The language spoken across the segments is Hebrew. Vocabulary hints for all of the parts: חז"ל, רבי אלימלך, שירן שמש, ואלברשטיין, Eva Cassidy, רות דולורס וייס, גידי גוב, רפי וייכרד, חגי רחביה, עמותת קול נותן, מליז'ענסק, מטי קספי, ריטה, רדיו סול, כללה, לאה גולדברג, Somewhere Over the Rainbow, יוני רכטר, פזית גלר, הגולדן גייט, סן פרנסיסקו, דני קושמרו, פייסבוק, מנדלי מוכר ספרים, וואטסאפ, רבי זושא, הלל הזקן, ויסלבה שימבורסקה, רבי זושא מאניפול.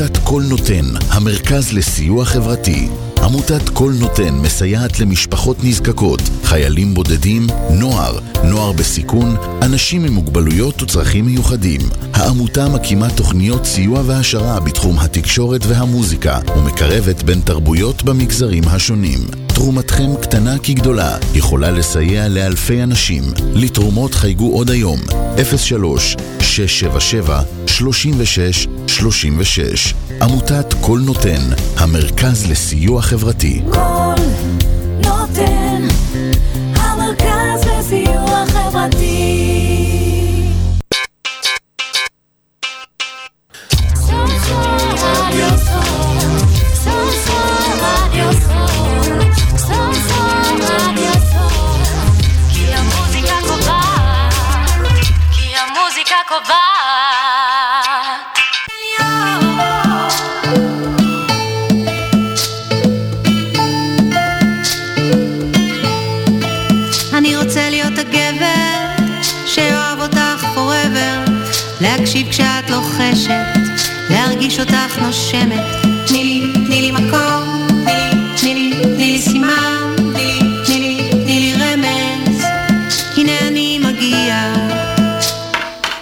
עמותת קול נותן, המרכז לסיוע חברתי. עמותת קול נותן מסייעת למשפחות נזקקות, חיילים בודדים, נוער בסיכון, אנשים עם מוגבלויות וצרכים מיוחדים. העמותה מקימה תוכניות סיוע והשרה בתחום התקשורת והמוזיקה, ומקרבת בין תרבויות במגזרים השונים. תרומתכם קטנה כגדולה, יכולה לסייע לאלפי אנשים. לתרומות חייגו עוד היום, 03-677-3636. עמותת קול נותן, המרכז לסיוע חברתי. קול נותן, המרכז לסיוע חברתי. להקשיב כשאת לוחשת, להרגיש אותך נושמת. תני לי מקום, תני לי סימן, תני לי רמז, הנה אני מגיע.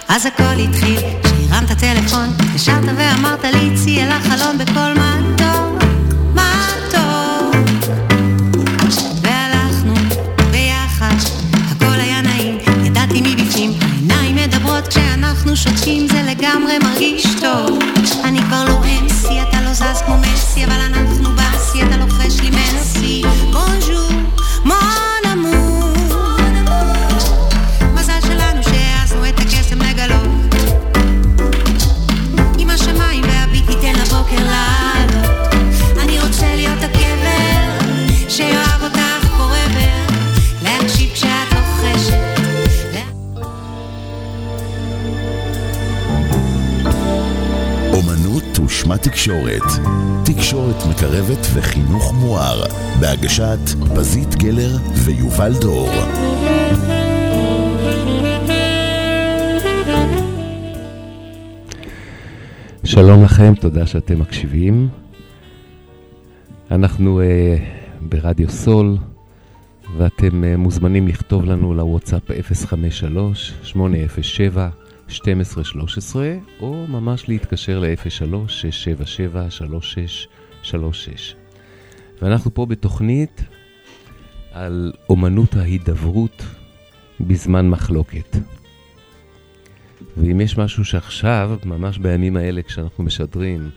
אז הכל התחיל, שהרמת הטלפון, נשארת ואמרת לי, צי אל החלון בכל מעטור, מעטור. והלכנו ביחד, הכל היה נעים, ידעתי מבפנים, העיניים מדברות כשאני שותפים, זה לגמרי מרגיש טוב. אני כבר לא אמסי, אתה לא זז כמו מסי, אבל אנחנו באסי, אתה לוחש לי מסי. בונז'ור, מון אמור, מזל שלנו שהעזנו את הקסם לגלות, עם השמיים והביט ניתן לבוקר לעלות. אני רוצה להיות הגבר שיואב אותך forever, להקשיב כשאת לוחשת. ושמה תקשורת. תקשורת מקרבת וחינוך מואר. בהגשת פזית גלר ויובל דור. שלום לכם, תודה שאתם מקשיבים. אנחנו ברדיו סול, ואתם מוזמנים לכתוב לנו לוואטסאפ 053-807-1213, או ממש להתקשר ל-03-677-3636. ואנחנו פה בתוכנית על אומנות ההידברות בזמן מחלוקת. ואם יש משהו שעכשיו, ממש בימים האלה כשאנחנו משדרים,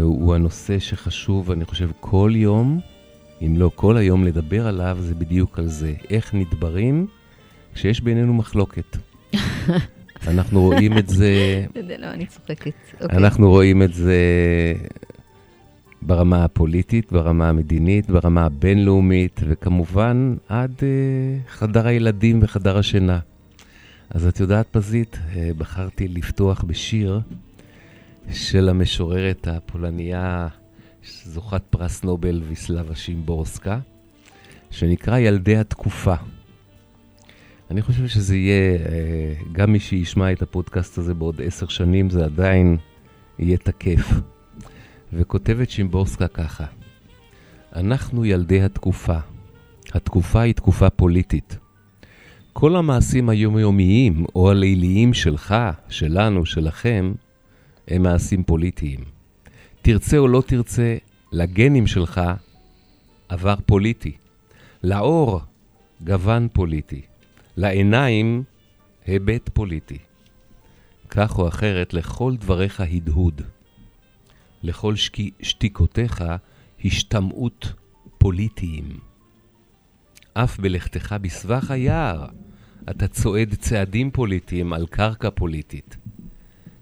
הוא הנושא שחשוב, אני חושב, כל יום, אם לא כל היום, לדבר עליו, זה בדיוק על זה. איך נדברים כשיש בינינו מחלוקת. אנחנו רואים את זה... לא, אני צוחקת. אנחנו רואים את זה ברמה הפוליטית, ברמה המדינית, ברמה הבינלאומית, וכמובן עד חדר הילדים וחדר השינה. אז את יודעת, פזית, בחרתי לפתוח בשיר של המשוררת הפולניה שזוכת פרס נובל ויסלבה שימבורסקה, שנקרא ילדי התקופה. אני חושב שזה יהיה, גם מי שישמע את הפודקאסט הזה בעוד 10 שנים, זה עדיין יהיה תקף. וכותבת שימבורסקה ככה: אנחנו ילדי התקופה. התקופה היא תקופה פוליטית. כל המעשים היומיומיים או הליליים שלך, שלנו, שלכם, הם מעשים פוליטיים. תרצה או לא תרצה, לגנים שלך עבר פוליטי. לאור גוון פוליטי. לעיניים, היבט פוליטי. כך או אחרת, לכל דבריך הדהוד. לכל שתיקותיך השתמעות פוליטיים. אף בלכתך בסבך היער, אתה צועד צעדים פוליטיים על קרקע פוליטית.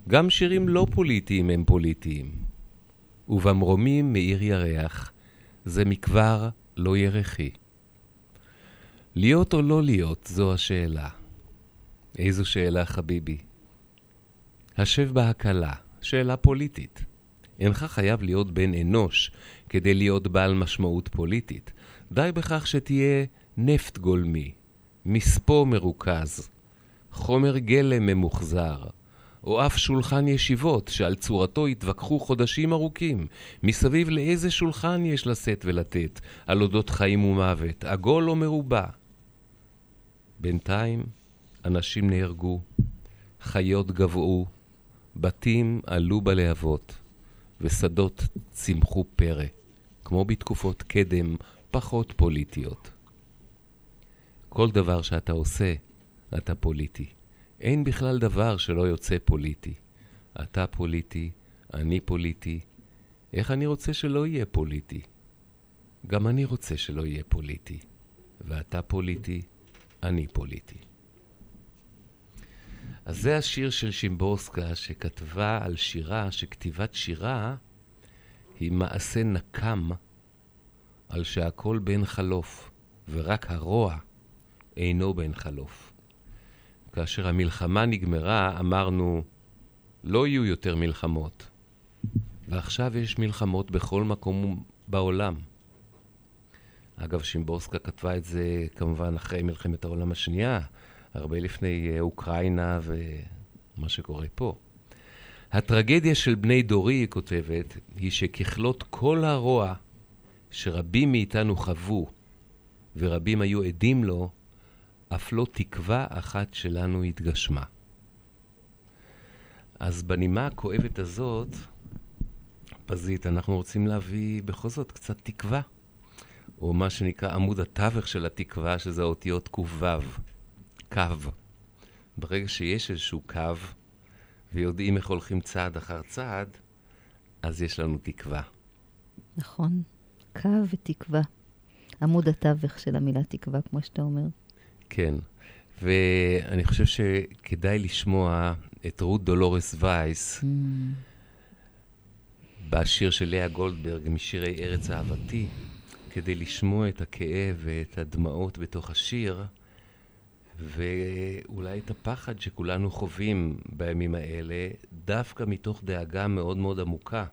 גם שירים לא פוליטיים הם פוליטיים. ובמרומים מאיר ירח, זה מכבר לא ירחי. להיות או לא להיות, זו השאלה. איזו שאלה, חביבי? השב בהקלה, שאלה פוליטית. אינך חייב להיות בן אנוש כדי להיות בעל משמעות פוליטית. די בכך שתהיה נפט גולמי, מספו מרוכז, חומר גלם ממוחזר, או אף שולחן ישיבות שעל צורתו התווכחו חודשים ארוכים, מסביב לאיזה שולחן יש לשאת ולתת, על אודות חיים ומוות, עגול או מרובע. בינתיים אנשים נהרגו, חיות גבעו, בתים עלו בלהבות, ושדות צמחו פרא, כמו בתקופות קדם פחות פוליטיות. כל דבר שאתה עושה, אתה פוליטי. אין בכלל דבר שלא יוצא פוליטי. אתה פוליטי, אני פוליטי. איך אני רוצה שלא יהיה פוליטי? גם אני רוצה שלא יהיה פוליטי. ואתה פוליטי, אני פוליטי. אז זה השיר של שימבורסקה שכתבה על שירה, שכתיבת שירה היא מעשה נקם על שהכל בן חלוף ורק הרוע אינו בן חלוף. כאשר המלחמה נגמרה אמרנו לא יהיו יותר מלחמות, ועכשיו יש מלחמות בכל מקום בעולם. אגב, שימבורסקה כתבה את זה כמובן אחרי מלחמת העולם השנייה, הרבה לפני אוקראינה ומה שקורה פה. הטרגדיה של בני דורי, היא כותבת, היא שככלות כל הרוע שרבים מאיתנו חוו ורבים היו עדים לו, אף לא תקווה אחת שלנו התגשמה. אז בנימה הכואבת הזאת, פזית, אנחנו רוצים להביא בכל זאת קצת תקווה, או מה שנקרא עמוד התווך של התקווה, שזה האותיות קוו. קו. ברגע שיש איזשהו קו, ויודעים איך הולכים צעד אחר צעד, אז יש לנו תקווה. נכון. קו ותקווה. עמוד התווך של המילה תקווה, כמו שאתה אומר. כן. ואני חושב שכדאי לשמוע את רות דולורס וייס, בשיר של לאה גולדברג, משירי ארץ אהבתי, כדי לשמוע את הכאב ואת הדמעות בתוך השיר, ואולי את הפחד שכולנו חווים בימים האלה, דווקא מתוך דאגה מאוד מאוד עמוקה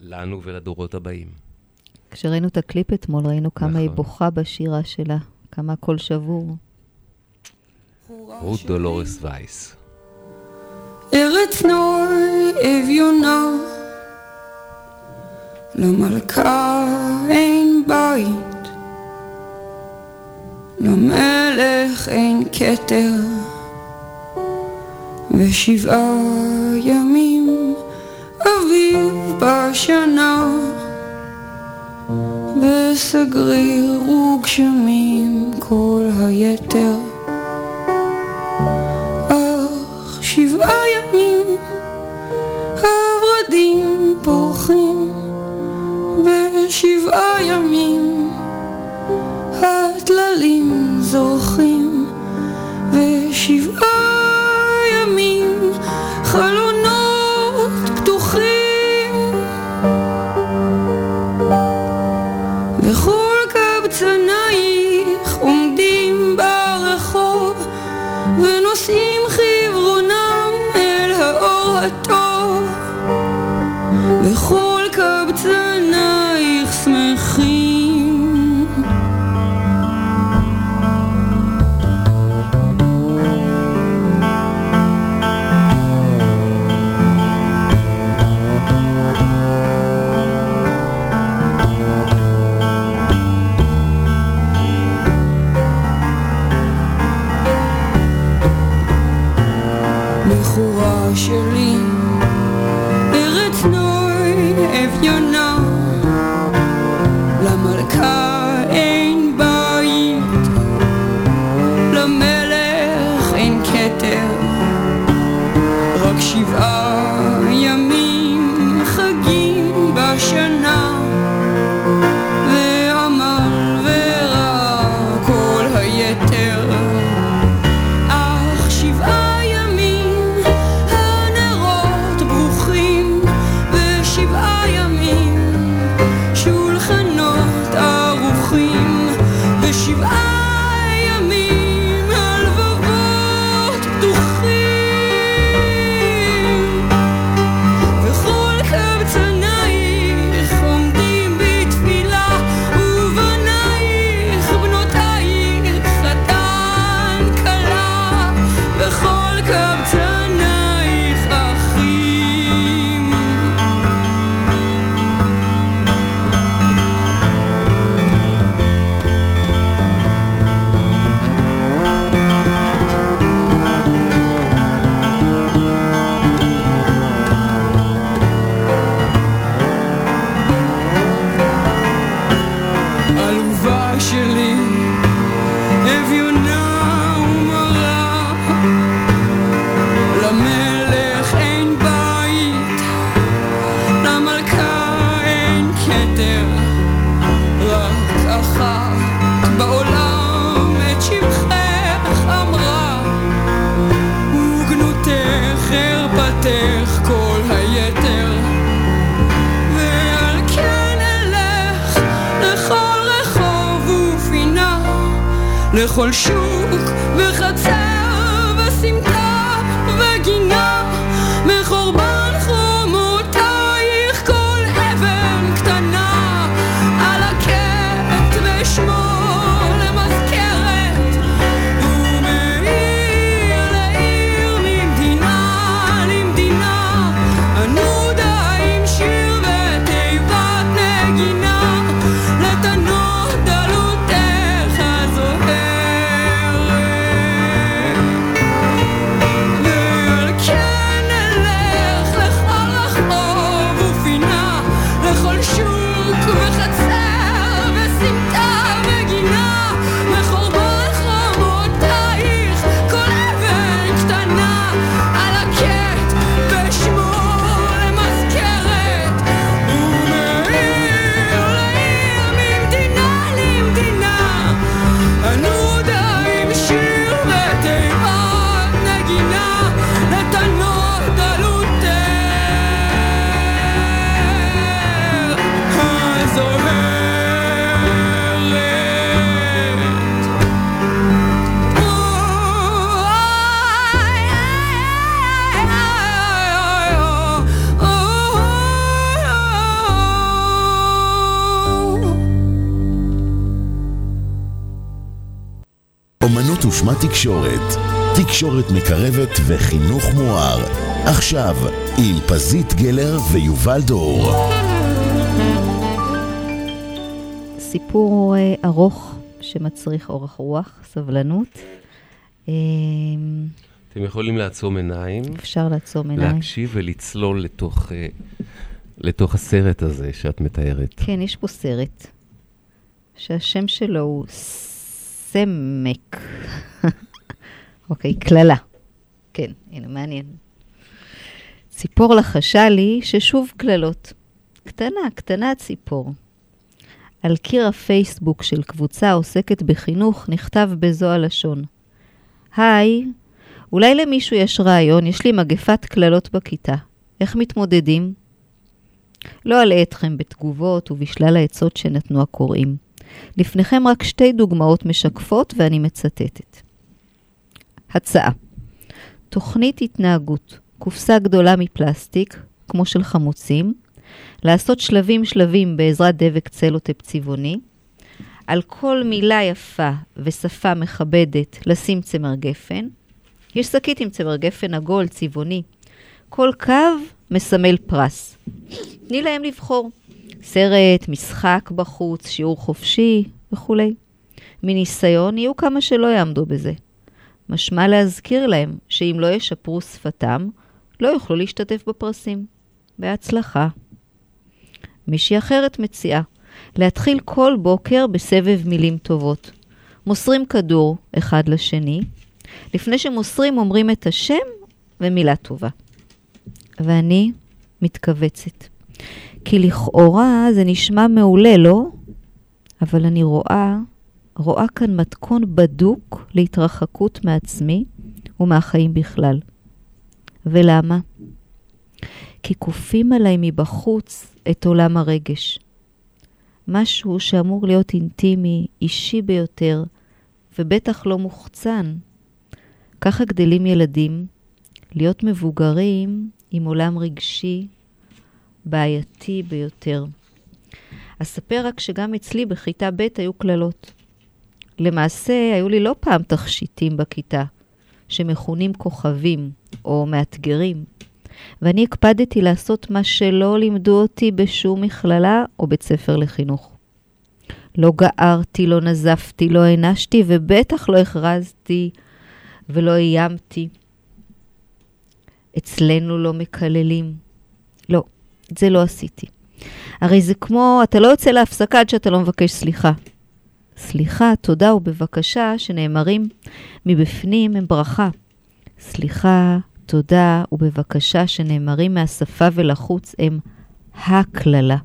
לנו ולדורות הבאים. כשראינו את הקליפ אתמול, ראינו כמה נכון. היא בוכה בשירה שלה, כמה כל שבור. רות דולורס וייס. ארץ נור אביונה, למלכה אין בית, למלך אין כתר, ושבעה ימים אביב בשנה, וסגריר וגשמים כל היתר. אך שבעה ימים הורדים פורחים, ושבעה ימים הטללים זורחים, ושבעה ימים חלונות פתוחים, וכל קבצנייך עומדים ברחוב, ונושאים חברונם אל האור הטוב, וכל קבצנייך שמחים. שלי ארץ נוי אביונה, למלכה אין בית, למלך אין כתר, רק שבעה ימים חגים בשנה, ועמל ורע כל היתר. לכל שוק וחצר וסמטה וגינה מחורבן חומותייך כל אבן קטנה על הקט ושמור למזכרת ומעיר לעיר ממדינה למדינה הנודה עם שיר ותיבת נגינה לתנות דלותך הזוהרת ועל כן אלך לכל רחוב ופינה לכל שוק וחצר וסמטה וגינה מחורבן חומותייך כל אבן קטנה על הקט ושמור למזכרת ומעיר לעיר ממדינה למדינה הנודה עם שיר ותיבת נגינה לתנות דלותך הזוהרת. אומנות ושמה תקשורת, תקשורת מקרבת וחינוך מואר. עכשיו עם פזית גלר ויובל דור. סיפור ארוך שמצריך אורך רוח, סבלנות. אתם יכולים לעצום עיניים, אפשר לעצום עיניים, להקשיב ולצלול לתוך הסרט הזה שאת מתארת. כן, יש פה סרט שהשם שלו הוא סמק. אוקיי, כללה. כן, הנה, מעניין. ציפור לחשה לי ששוב כללות. קטנה, קטנה ציפור. על קיר הפייסבוק של קבוצה עוסקת בחינוך נכתב בזו הלשון. היי, אולי למישהו יש רעיון, יש לי מגפת כללות בכיתה. איך מתמודדים? לא אלאה אתכם בתגובות ובשלל העצות שנתנו הקוראים. לפניכם רק שתי דוגמאות משקפות ואני מצטטת. הצעה. תוכנית התנהגות. קופסה גדולה מפלסטיק, כמו של חמוצים. לעשות שלבים בעזרת דבק צלוטייפ צבעוני. על כל מילה יפה ושפה מכבדת לשים צמר גפן. יש שקית עם צמר גפן עגול צבעוני. כל קו מסמל פרס. תני להם לבחור. סרט, משחק בחוץ, שיעור חופשי וכו'. מניסיון יהיו כמה שלא יעמדו בזה. משמע להזכיר להם שאם לא ישפרו שפתם, לא יוכלו להשתתף בפרסים. בהצלחה. מישהי אחרת מציעה, להתחיל כל בוקר בסבב מילים טובות. מוסרים כדור אחד לשני. לפני שמוסרים אומרים את השם ומילה טובה. ואני מתכווצת. כי לכאורה זה נשמע מעולה, לא? אבל אני רואה כאן מתכון בדוק להתרחקות מעצמי ומהחיים בכלל. ולמה? כי כופים עליי מבחוץ את עולם הרגש. משהו שאמור להיות אינטימי, אישי ביותר, ובטח לא מוחצן. ככה גדלים ילדים, להיות מבוגרים עם עולם רגשי, בעייתי ביותר. אספר רק שגם אצלי בכיתה ב' היו כללות. למעשה היו לי לא פעם תכשיטים בכיתה, שמכונים כוכבים או מאתגרים, ואני הקפדתי לעשות מה שלא לימדו אותי בשום מכללה או בית ספר לחינוך. לא גערתי, לא נזפתי, לא הענשתי, ובטח לא הכרזתי ולא איימתי. אצלנו לא מקללים. לא. את זה לא עשיתי. הרי זה כמו, אתה לא יוצא להפסקה עד שאתה לא מבקש סליחה. סליחה, תודה ובבקשה שנאמרים מבפנים הם ברכה. סליחה, תודה ובבקשה שנאמרים מהשפה ולחוץ הם הכללה.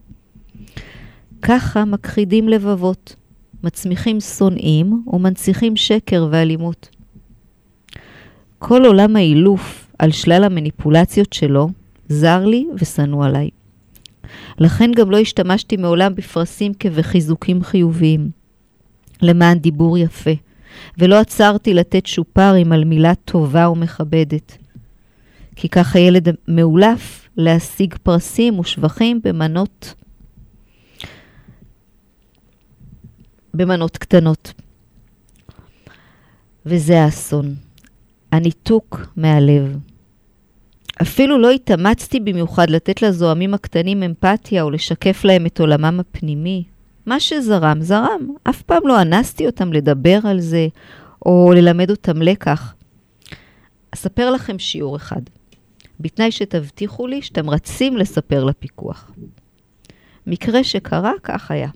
ככה מכחידים לבבות, מצמיחים שונאים ומנציחים שקר ואלימות. כל עולם האילוף על שלל המניפולציות שלו, זר לי ושנו עליי. לכן גם לא השתמשתי מעולם בפרסים כבחיזוקים חיוביים. למען דיבור יפה, ולא עצרתי לתת שופרים על מילה טובה ומכבדת. כי כך הילד מעולף להשיג פרסים ושבחים במנות קטנות. וזה האסון. הניתוק מהלב. אפילו לא התאמצתי במיוחד לתת לזוהמים הקטנים אמפתיה או לשקף להם את עולמם הפנימי. מה שזרם, זרם. אף פעם לא אנסתי אותם לדבר על זה או ללמד אותם לקח. אספר לכם שיעור אחד. בתנאי שתבטיחו לי שאתם רצים לספר לפיקוח. מקרה שקרה כך היה.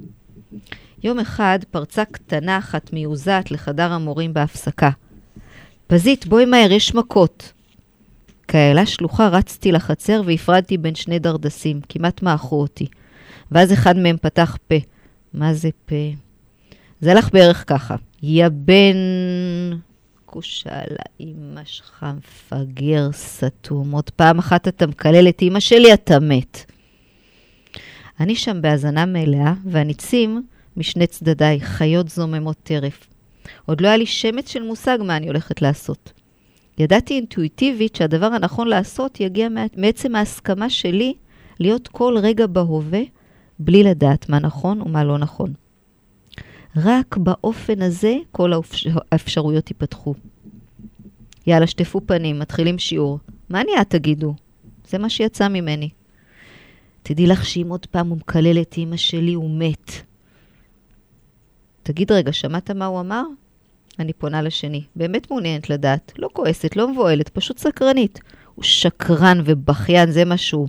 יום אחד פרצה קטנה אחת מיוזעת לחדר המורים בהפסקה. פזית, בואי מהר, יש מכות. כאלה שלוחה רצתי לחצר והפרדתי בין שני דרדסים, כמעט מאחו אותי. ואז אחד מהם פתח פה. מה זה פה? זה הלך בערך ככה. יבן, קושאלה, אמא שלך מפגר סתום. עוד פעם אחת אתה מקלל את אמא שלי, אתה מת. אני שם בהזנה מלאה, והניצים משני צדדיי, חיות זוממות טרף. עוד לא היה לי שמץ של מושג מה אני הולכת לעשות. ידעתי אינטואיטיבית שהדבר הנכון לעשות יגיע מעצם ההסכמה שלי להיות כל רגע בהווה, בלי לדעת מה נכון ומה לא נכון. רק באופן הזה כל האפשרויות ייפתחו. יאללה, שטפו פנים, מתחילים שיעור. מה נהיה תגידו? זה מה שיצא ממני. תדעי לך שאם עוד פעם הוא מקלל את אמא שלי, הוא מת. תגיד רגע, שמעת מה הוא אמר? אני פונה לשני. באמת מעוניינת לדעת. לא כועסת, לא מבועלת, פשוט סקרנית. הוא שקרן ובחיין, זה משהו.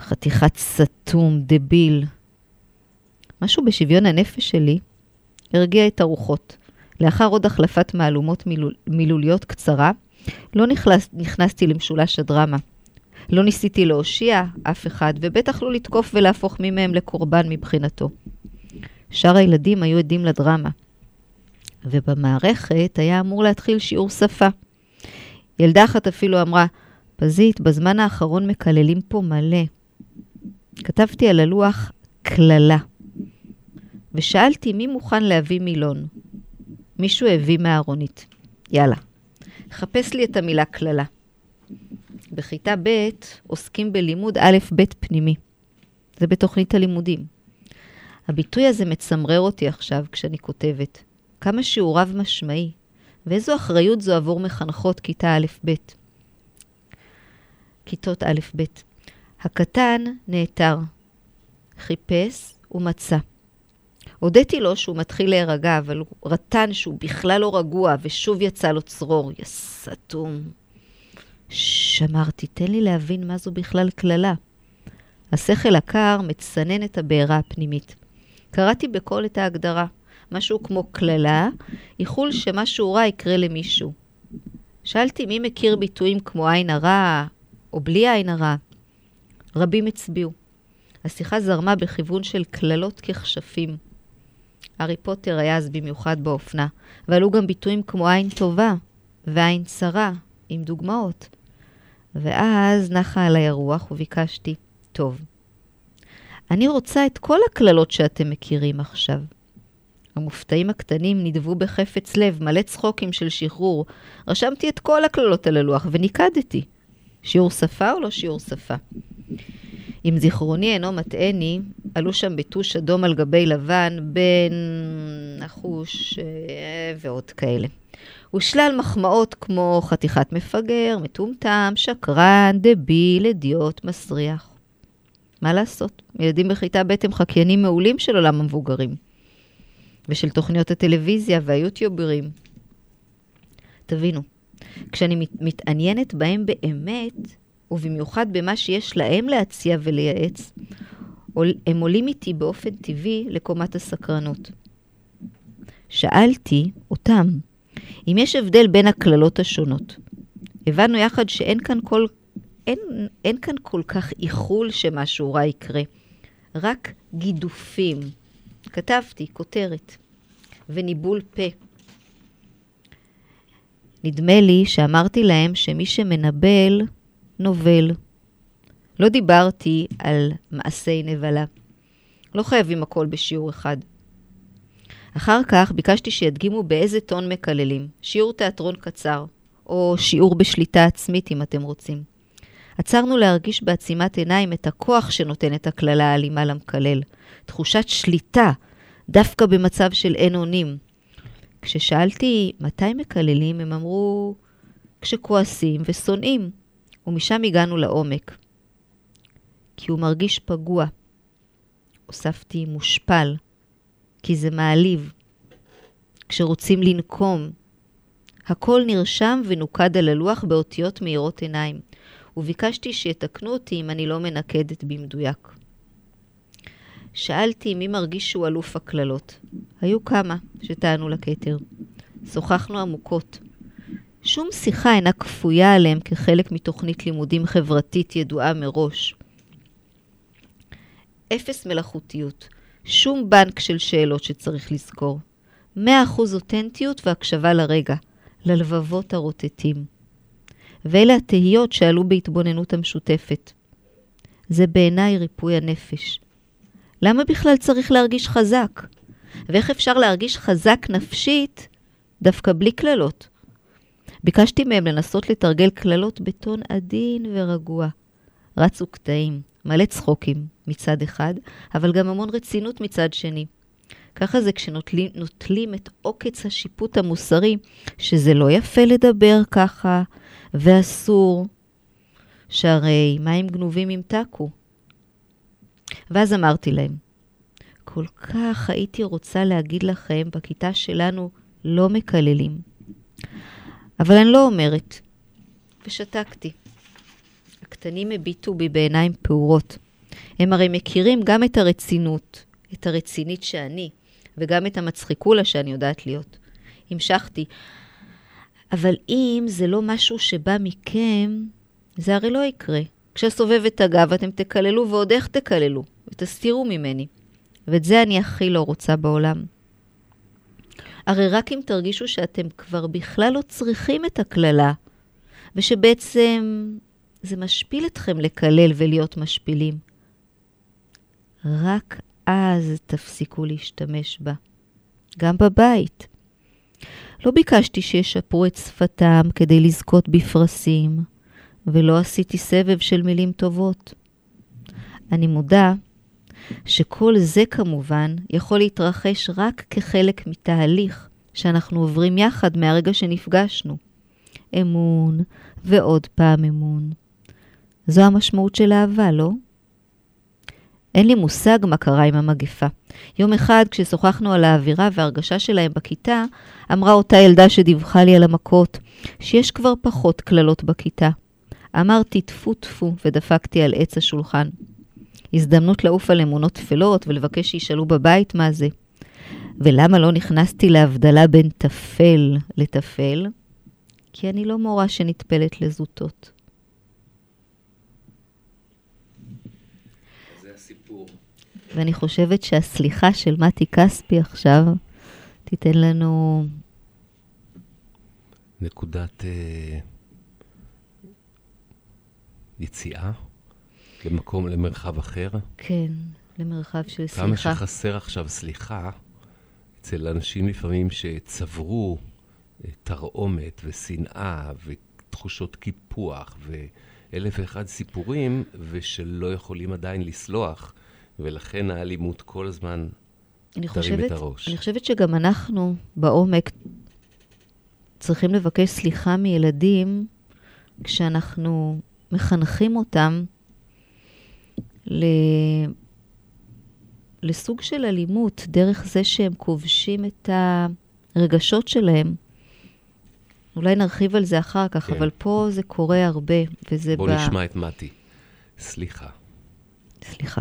חתיכת סתום, דביל. משהו בשוויון הנפש שלי הרגיע את הרוחות. לאחר עוד החלפת מהלומות מילוליות קצרה, לא נכנסתי למשולש הדרמה. לא ניסיתי להושיע אף אחד, ובטח לא לתקוף ולהפוך ממהם לקורבן מבחינתו. שאר הילדים היו עדים לדרמה. ובמערכת היה אמור להתחיל שיעור שפה. ילדה אחת אפילו אמרה, פזית, בזמן האחרון מקללים פה מלא. כתבתי על הלוח כללה. ושאלתי מי מוכן להביא מילון. מישהו הביא מהארונית. יאללה, חפש לי את המילה כללה. בכיתה ב' עוסקים בלימוד א' ב' פנימי. זה בתוכנית הלימודים. הביטוי הזה מצמרר אותי עכשיו כשאני כותבת. כמה שיעוריו משמעי, ואיזו אחריות זו עבור מחנכות כיתה א' ב'. כיתות א' ב'. הקטן נאתר, חיפש ומצא. הודיתי לו שהוא מתחיל להירגע, אבל הוא רטן שהוא בכלל לא רגוע, ושוב יצא לו צרור. יסתום. שמרתי, תן לי להבין מה זו בכלל כללה. השכל הקר מצנן את הבעירה הפנימית. קראתי בכל את ההגדרה. משהו כמו כללה, איחול שמשהו רע יקרה למישהו. שאלתי מי מכיר ביטויים כמו עין הרע או בלי עין הרע. רבים הצביעו. השיחה זרמה בכיוון של כללות כחשפים. הארי פוטר היה אז במיוחד באופנה, ועלו גם ביטויים כמו עין טובה ועין צרה, עם דוגמאות. ואז נחה עליי הרוח וביקשתי, טוב, אני רוצה את כל הכללות שאתם מכירים עכשיו. המופתעים הקטנים נדבו בחפץ לב, מלא צחוקים של שחרור. רשמתי את כל הכללות על הלוח וניקדתי. שיעור שפה או לא שיעור שפה? אם זיכרוני אינו מטעני, עלו שם ביטוש אדום על גבי לבן, בין נחוש ועוד כאלה. ושלל מחמאות כמו חתיכת מפגר, מטומטם, שקרן, דביל, אדיוט, מסריח. מה לעשות? ילדים בחיטה בטם חקיינים מעולים של עולם המבוגרים. ושל תוכניות הטלוויזיה והיוטיוברים. תבינו, כשאני מתעניינת בהם באמת, ובמיוחד במה שיש להם להציע ולייעץ, הם עולים איתי באופן טבעי לקומת הסקרנות. שאלתי אותם, אם יש הבדל בין הכללות השונות. הבנו יחד שאין כאן כל כך איחול שמשהו רע יקרה. רק גידופים. כתבתי כותרת וניבול פה. נדמה לי שאמרתי להם שמי שמנבל נובל. לא דיברתי על מעשי נבלה. לא חייבים הכל בשיעור אחד. אחר כך ביקשתי שידגימו באיזה טון מקללים, שיעור תיאטרון קצר, או שיעור בשליטה עצמית אם אתם רוצים. עצרנו להרגיש בעצימת עיניים את הכוח שנותנת הכללה האלימה למקלל, תחושת שליטה, דווקא במצב של אין אונים. כששאלתי מתי מקללים, הם אמרו כשכועסים ושונאים, ומשם הגענו לעומק. כי הוא מרגיש פגוע. הוספתי מושפל, כי זה מעליב. כשרוצים לנקום, הכל נרשם ונוקד על הלוח באותיות מהירות עיניים, וביקשתי שיתקנו אותי אם אני לא מנקדת במדויק. שאלתי מי מרגיש שהוא אלוף הכללות. היו כמה שטענו לקטר. שוחחנו עמוקות. שום שיחה אינה כפויה עליהם כחלק מתוכנית לימודים חברתית ידועה מראש. אפס מלאכותיות. שום בנק של שאלות שצריך לזכור. 100% אותנטיות והקשבה לרגע, ללבבות הרוטטים. ואלה התהיות שעלו בהתבוננות המשותפת. זה בעיניי ריפוי הנפש. למה בכלל צריך להרגיש חזק? ואיך אפשר להרגיש חזק נפשית דווקא בלי כללות? ביקשתי מהם לנסות לתרגל כללות בטון עדין ורגוע. רצו קטעים, מלא צחוקים מצד אחד, אבל גם המון רצינות מצד שני. ככה זה כשנוטלים את עוקץ השיפוט המוסרי, שזה לא יפה לדבר ככה, ואסור, שהרי מים גנובים עם טקו. ואז אמרתי להם, כל כך הייתי רוצה להגיד לכם, בכיתה שלנו לא מקללים. אבל אני לא אומרת, ושתקתי. הקטנים הביטו בי בעיניים פעורות. הם הרי מכירים גם את הרצינות, את הרצינית שאני, וגם את המצחיקולה שאני יודעת להיות. המשכתי, אבל אם זה לא משהו שבא מכם, זה הרי לא יקרה. כשסובבת הגב אתם תקללו ועוד איך תקללו, ותסתירו ממני. ואת זה אני הכי לא רוצה בעולם. הרי רק אם תרגישו שאתם כבר בכלל לא צריכים את הכללה, ושבעצם זה משפיל אתכם לקלל ולהיות משפילים. רק אז תפסיקו להשתמש בה. גם בבית. לא ביקשתי שישפרו את שפתם כדי לזכות בפרסים, ולא עשיתי סבב של מילים טובות. אני מודה שכל זה כמובן יכול להתרחש רק כחלק מתהליך שאנחנו עוברים יחד מהרגע שנפגשנו. אמון ועוד פעם אמון. זו המשמעות של אהבה, לא? אין לי מושג מה קרה עם המגפה. יום אחד כששוחחנו על האווירה וההרגשה שלהם בכיתה, אמרה אותה ילדה שדיווחה לי על המכות, שיש כבר פחות כללות בכיתה. אמרתי תפו תפו ודפקתי על עץ השולחן. הזדמנות לעוף על אמונות תפלות ולבקש שישאלו בבית מה זה. ולמה לא נכנסתי להבדלה בין תפל לתפל? כי אני לא מורה שנתפלת לזוטות. זה הסיפור. ואני חושבת שהסליחה של מטי קספי עכשיו תיתן לנו נקודת יציאה למקום, למרחב אחר. כן, למרחב של סליחה. כמה שחסר עכשיו סליחה אצל אנשים לפעמים שצברו תרעומת ושנאה ותחושות קיפוח ואלף ואחד סיפורים ושלא יכולים עדיין לסלוח, ולכן האלימות כל הזמן תרים את הראש. אני חושבת שגם אנחנו בעומק צריכים לבקש סליחה מילדים כשאנחנו מחנכים אותם לסוג של אלימות דרך זה שהם כובשים את הרגשות שלהם. אולי נרחיב על זה אחר כך, כן. אבל פה זה קורה הרבה, וזה בוא נשמע את מתי. סליחה. סליחה.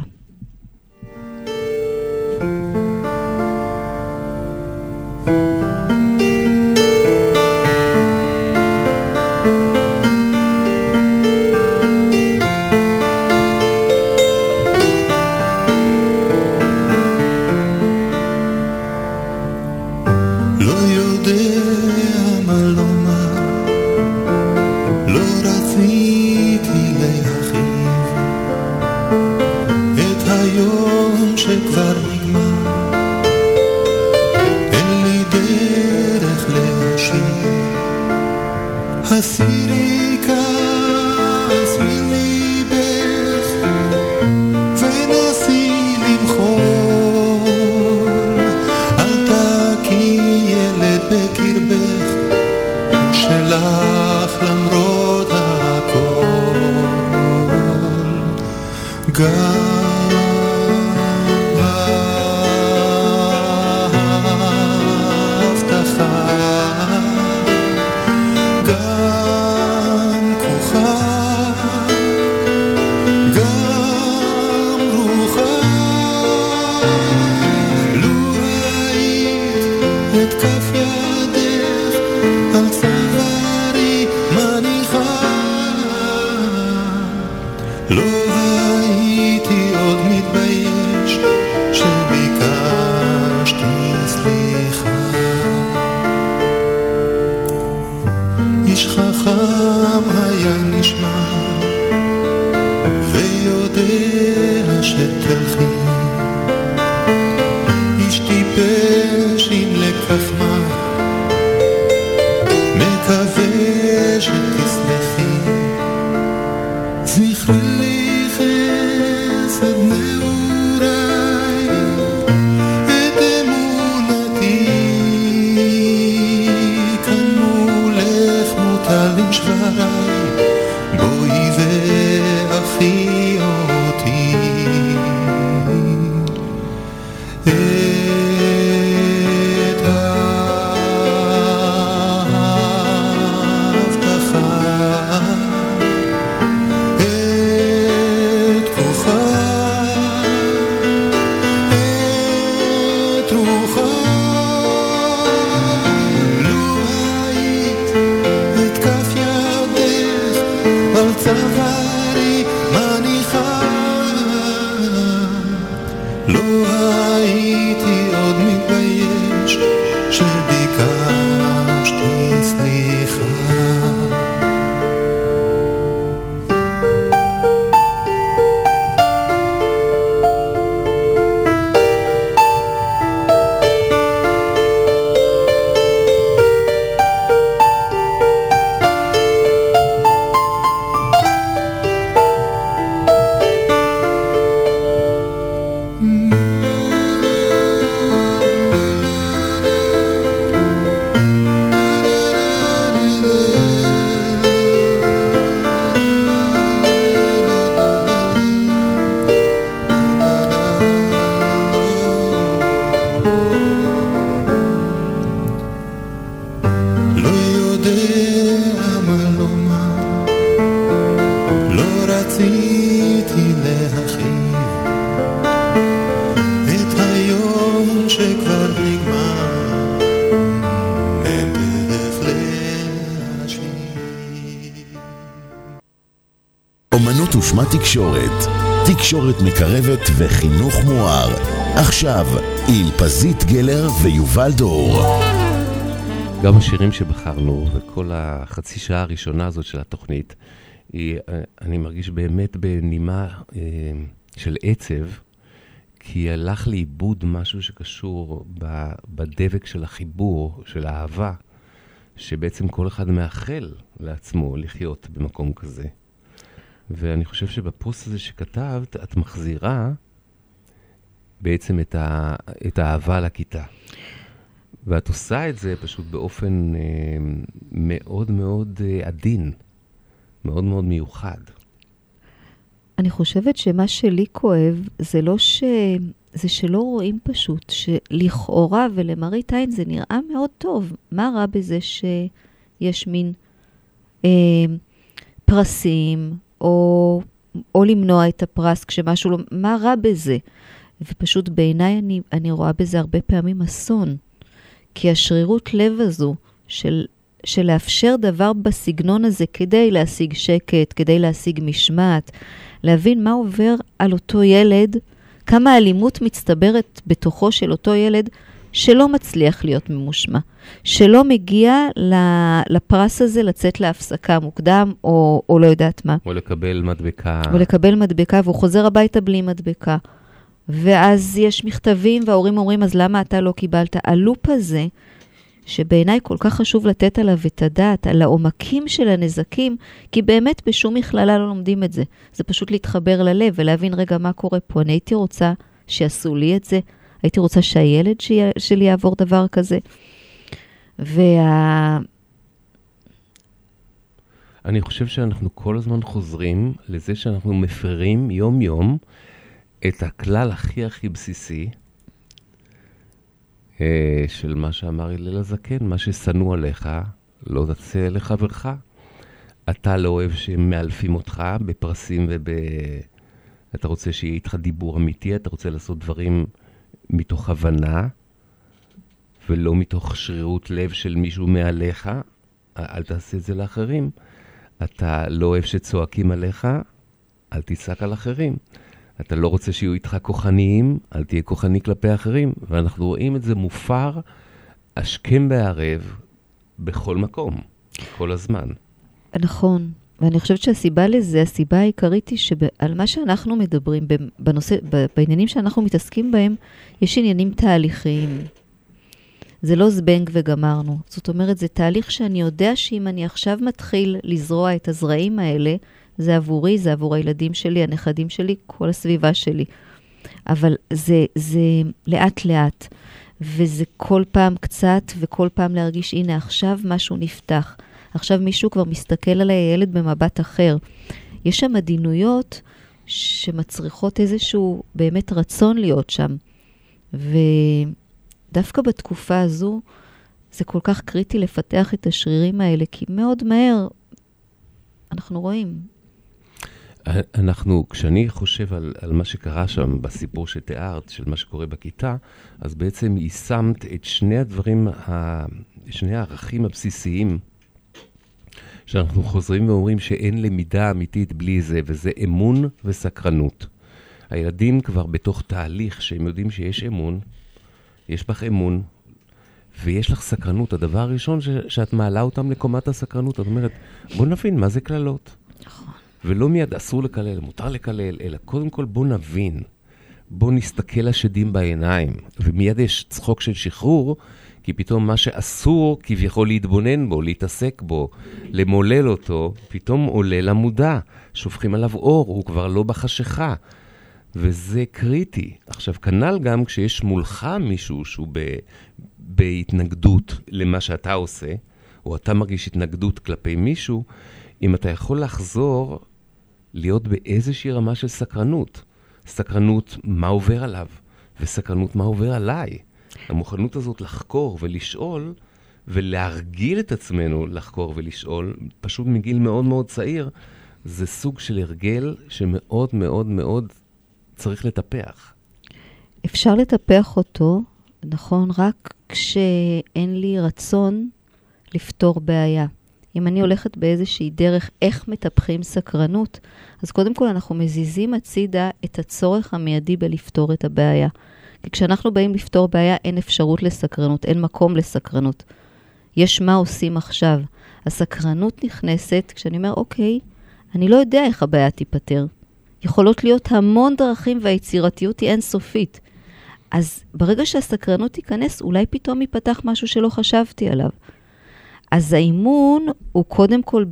תקשורת מקרבת וחינוך מואר. עכשיו עם פזית גלר ויובל דור. גם השירים שבחרנו וכל החצי שעה הראשונה הזאת של התוכנית, אני מרגיש באמת בנימה של עצב, כי הלך לאיבוד משהו שקשור בדבק של החיבור, של האהבה, שבעצם כל אחד מאחל לעצמו לחיות במקום כזה. ואני חושב שבפוסט הזה שכתבת, את מחזירה בעצם את האהבה לכיתה. ואת עושה את זה פשוט באופן מאוד מאוד עדין, מאוד מאוד מיוחד. אני חושבת שמה שלי כואב, זה שלא רואים פשוט, שלכאורה ולמראית עין זה נראה מאוד טוב. מה רע בזה שיש מין פרסים, או למנוע את הפרס כשמשהו לא, מה רע בזה? ופשוט בעיניי אני רואה בזה הרבה פעמים אסון. כי השרירות לב הזו של לאפשר דבר בסגנון הזה כדי להשיג שקט, כדי להשיג משמעת, להבין מה עובר על אותו ילד, כמה אלימות מצטברת בתוכו של אותו ילד שלא מצליח להיות ממושמע, שלא מגיע לפרס הזה לצאת להפסקה מוקדם, או לא יודעת מה. או לקבל מדבקה. והוא חוזר הביתה בלי מדבקה. ואז יש מכתבים, וההורים אומרים, אז למה אתה לא קיבלת? הלופ הזה, שבעיניי כל כך חשוב לתת עליו את הדעת, על העומקים של הנזקים, כי באמת בשום מכללה לא לומדים את זה. זה פשוט להתחבר ללב ולהבין רגע מה קורה פה. אני הייתי רוצה שיעשו לי את זה, הייתי רוצה שהילד שלי יעבור דבר כזה. אני חושב שאנחנו כל הזמן חוזרים לזה שאנחנו מפרים יום יום את הכלל הכי הכי בסיסי, של מה שאמר הלל הזקן, מה ששנוא עליך, לא תעשה לחברך. אתה לא אוהב שמאלפים אותך בפרסים אתה רוצה שיהיה איתך דיבור אמיתי, אתה רוצה לעשות דברים מתוך הבנה, ולא מתוך שרירות לב של מישהו מעליך, אל תעשה את זה לאחרים. אתה לא אוהב שצועקים עליך, אל תצעק על אחרים. אתה לא רוצה שיהיו איתך כוחניים, אל תהיה כוחני כלפי אחרים. ואנחנו רואים את זה מופר, אשכם בערב, בכל מקום, כל הזמן. נכון. ואני חושבת שהסיבה לזה, הסיבה העיקרית היא שעל מה שאנחנו מדברים, בעניינים שאנחנו מתעסקים בהם, יש עניינים תהליכיים. זה לא זבנג וגמרנו. זאת אומרת, זה תהליך שאני יודע שאם אני עכשיו מתחיל לזרוע את הזרעים האלה, זה עבורי, זה עבור הילדים שלי, הנכדים שלי, כל הסביבה שלי. אבל זה לאט לאט, וזה כל פעם קצת, וכל פעם להרגיש, הנה עכשיו משהו נפתח. עכשיו מישהו כבר מסתכל על הילד במבט אחר. יש שם מדינויות שמצריכות איזשהו באמת רצון להיות שם. ודווקא בתקופה הזו, זה כל כך קריטי לפתח את השרירים האלה, כי מאוד מהר אנחנו רואים. כשאני חושב על מה שקרה שם בסיפור שתיארת, של מה שקורה בכיתה, אז בעצם יישמת את שני הערכים הבסיסיים, שאנחנו חוזרים ואומרים שאין למידה אמיתית בלי זה, וזה אמון וסקרנות. הילדים כבר בתוך תהליך שהם יודעים שיש אמון, יש בך אמון, ויש לך סקרנות. הדבר הראשון שאת מעלה אותם לקומת הסקרנות, את אומרת, בוא נבין מה זה כללות. נכון. ולא מיד אסור לקלל, מותר לקלל, אלא קודם כל בוא נבין. בוא נסתכל לשדים בעיניים. ומיד יש צחוק של שחרור, כי פתאום מה שאסור כביכול להתבונן בו, להתעסק בו, למולל אותו, פתאום עולה למודע. שופכים עליו אור, הוא כבר לא בחשיכה. וזה קריטי. עכשיו, כנ"ל גם כשיש מולך מישהו שהוא בהתנגדות למה שאתה עושה, או אתה מרגיש התנגדות כלפי מישהו, אם אתה יכול לחזור להיות באיזושהי רמה של סקרנות. סקרנות מה עובר עליו, וסקרנות מה עובר עליי. המוכנות הזאת לחקור ולשאול, ולהרגיל את עצמנו לחקור ולשאול, פשוט מגיל מאוד מאוד צעיר, זה סוג של הרגל שמאוד מאוד מאוד צריך לטפח. אפשר לטפח אותו, נכון, רק כשאין לי רצון לפתור בעיה. אם אני הולכת באיזושהי דרך איך מטפחים סקרנות, אז קודם כל אנחנו מזיזים הצידה את הצורך המיידי בלפתור את הבעיה. כי כשאנחנו באים לפתור בעיה, אין אפשרות לסקרנות, אין מקום לסקרנות. יש מה עושים עכשיו. הסקרנות נכנסת, כשאני אומר, אוקיי, אני לא יודע איך הבעיה תיפטר. יכולות להיות המון דרכים והיצירתיות היא אינסופית. אז ברגע שהסקרנות תיכנס, אולי פתאום ייפתח משהו שלא חשבתי עליו. אז האימון הוא קודם כל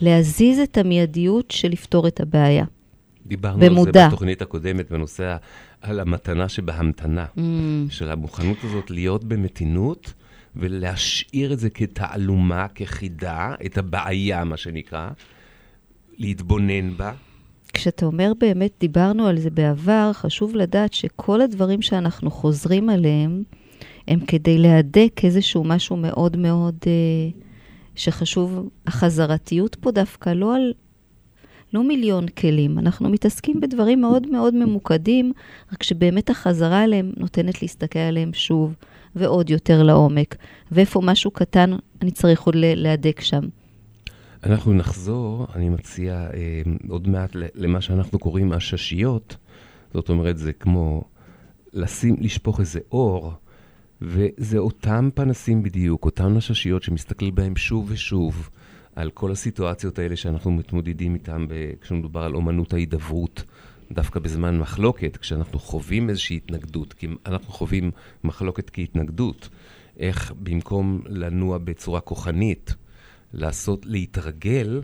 להזיז את המיידיות של לפתור את הבעיה. דיברנו במודע. על זה בתוכנית הקודמת בנושא על המתנה שבהמתנה. של המוכנות הזאת להיות במתינות ולהשאיר את זה כתעלומה, כחידה, את הבעיה מה שנקרא, להתבונן בה. כשאתה אומר באמת, דיברנו על זה בעבר, חשוב לדעת שכל הדברים שאנחנו חוזרים עליהם, הם כדי להדק איזשהו משהו מאוד מאוד שחשוב, החזרתיות פה דווקא, לא מיליון כלים, אנחנו מתעסקים בדברים מאוד מאוד ממוקדים, רק שבאמת החזרה עליהם נותנת להסתכל עליהם שוב, ועוד יותר לעומק, ואיפה משהו קטן אני צריך עוד להדק שם. אנחנו נחזור, אני מציע עוד מעט למה שאנחנו קוראים הששיות, זאת אומרת זה כמו לשפוך איזה אור, וזה אותם פנסים בדיוק, אותם הששיות שמסתכל בהם שוב ושוב, על כל הסיטואציות האלה שאנחנו מתמודדים איתם, כשמדובר על אומנות ההידברות, דווקא בזמן מחלוקת, כשאנחנו חווים איזושהי התנגדות, כי אנחנו חווים מחלוקת כהתנגדות, איך במקום לנוע בצורה כוחנית, לעשות, להתרגל,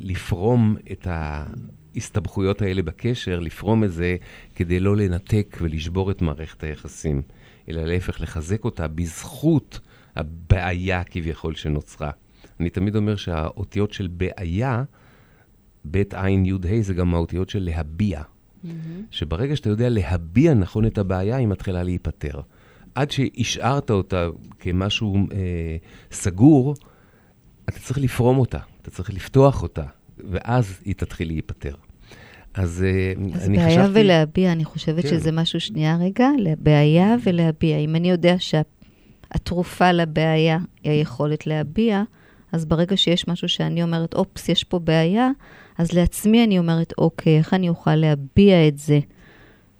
לפרום את ההסתבכויות האלה בקשר, לפרום את זה כדי לא לנתק ולשבור את מערכת היחסים, אלא להפך לחזק אותה בזכות הבעיה כביכול שנוצרה. אני תמיד אומר שהאותיות של בעיה, בית עין יוד ה' זה גם האותיות של להביע. שברגע שאתה יודע להביע נכון את הבעיה, היא מתחילה להיפטר. עד שהשארת אותה כמשהו סגור, אתה צריך לפרום אותה, אתה צריך לפתוח אותה, ואז היא תתחיל להיפטר. אז בעיה ולהביע, אני חושבת שזה משהו שנייה רגע, בעיה ולהביע. אם אני יודע שהתרופה לבעיה היא היכולת להביע, אז ברגע שיש משהו שאני אומרת, אופס, יש פה בעיה, אז לעצמי אני אומרת, אוקיי, איך אני אוכל להביע את זה?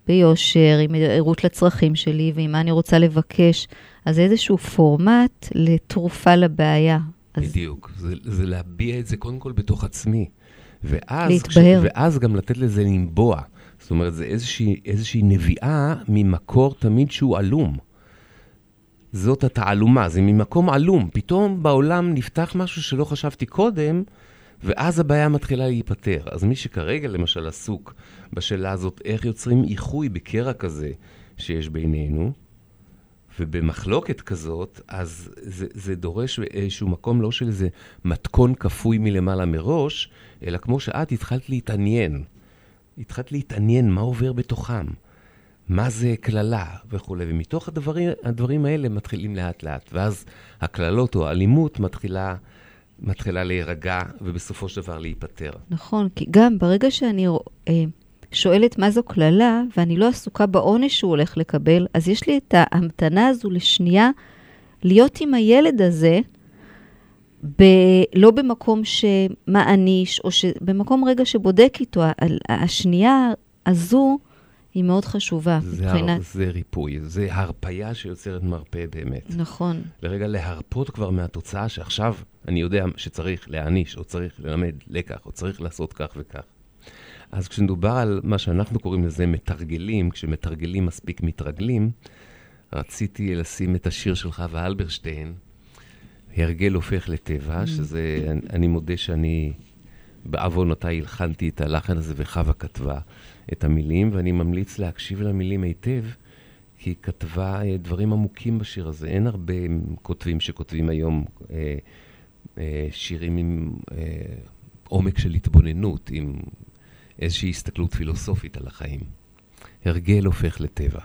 ביושר, עם עירות לצרכים שלי, ועם מה אני רוצה לבקש. אז איזשהו פורמט לתרופה לבעיה. בדיוק. זה להביע את זה קודם כל בתוך עצמי. ואז גם לתת לזה לנבוע. זאת אומרת, זה איזושהי נביאה ממקור תמיד שהוא עלום. זאת התעלומה, זה ממקום עלום. פתאום בעולם נפתח משהו שלא חשבתי קודם, ואז הבעיה מתחילה להיפטר. אז מי שכרגע למשל עסוק בשאלה הזאת, איך יוצרים איחוי בקרע כזה שיש בינינו, ובמחלוקת כזאת, אז זה דורש באיזשהו מקום לא של איזה מתכון כפוי מלמעלה מראש, אלא כמו שאת התחלת להתעניין. התחלת להתעניין מה עובר בתוכם. מה זה כללה וכו'. ומתוך הדברים האלה מתחילים לאט לאט. ואז הכללות או האלימות מתחילה להירגע ובסופו של דבר להיפטר. נכון, כי גם ברגע שאני שואלת מה זו כללה, ואני לא עסוקה בעונש שהוא הולך לקבל, אז יש לי את ההמתנה הזו לשנייה להיות עם הילד הזה, לא במקום שמעניש, או במקום רגע שבודק איתו. השנייה הזו, היא מאוד חשובה. זה ריפוי, זה הרפיה שיוצרת מרפא באמת. נכון. לרגע להרפות כבר מהתוצאה שעכשיו אני יודע שצריך להעניש, או צריך ללמד לקח, או צריך לעשות כך וכך. אז כשנדובר על מה שאנחנו קוראים לזה מתרגלים, כשמתרגלים מספיק מתרגלים, רציתי לשים את השיר שלך ואלברשטיין, הרגל הופך לטבע, שזה, אני מודה שאני בעוונותיי הלחנתי את הלחן הזה וחווה כתבה את המילים, ואני ממליץ להקשיב למילים היטב, כי היא כתבה דברים עמוקים בשיר הזה. אין הרבה כותבים שכותבים היום שירים עם עומק של התבוננות, עם איזושהי הסתכלות פילוסופית על החיים. הרגל הופך לטבע.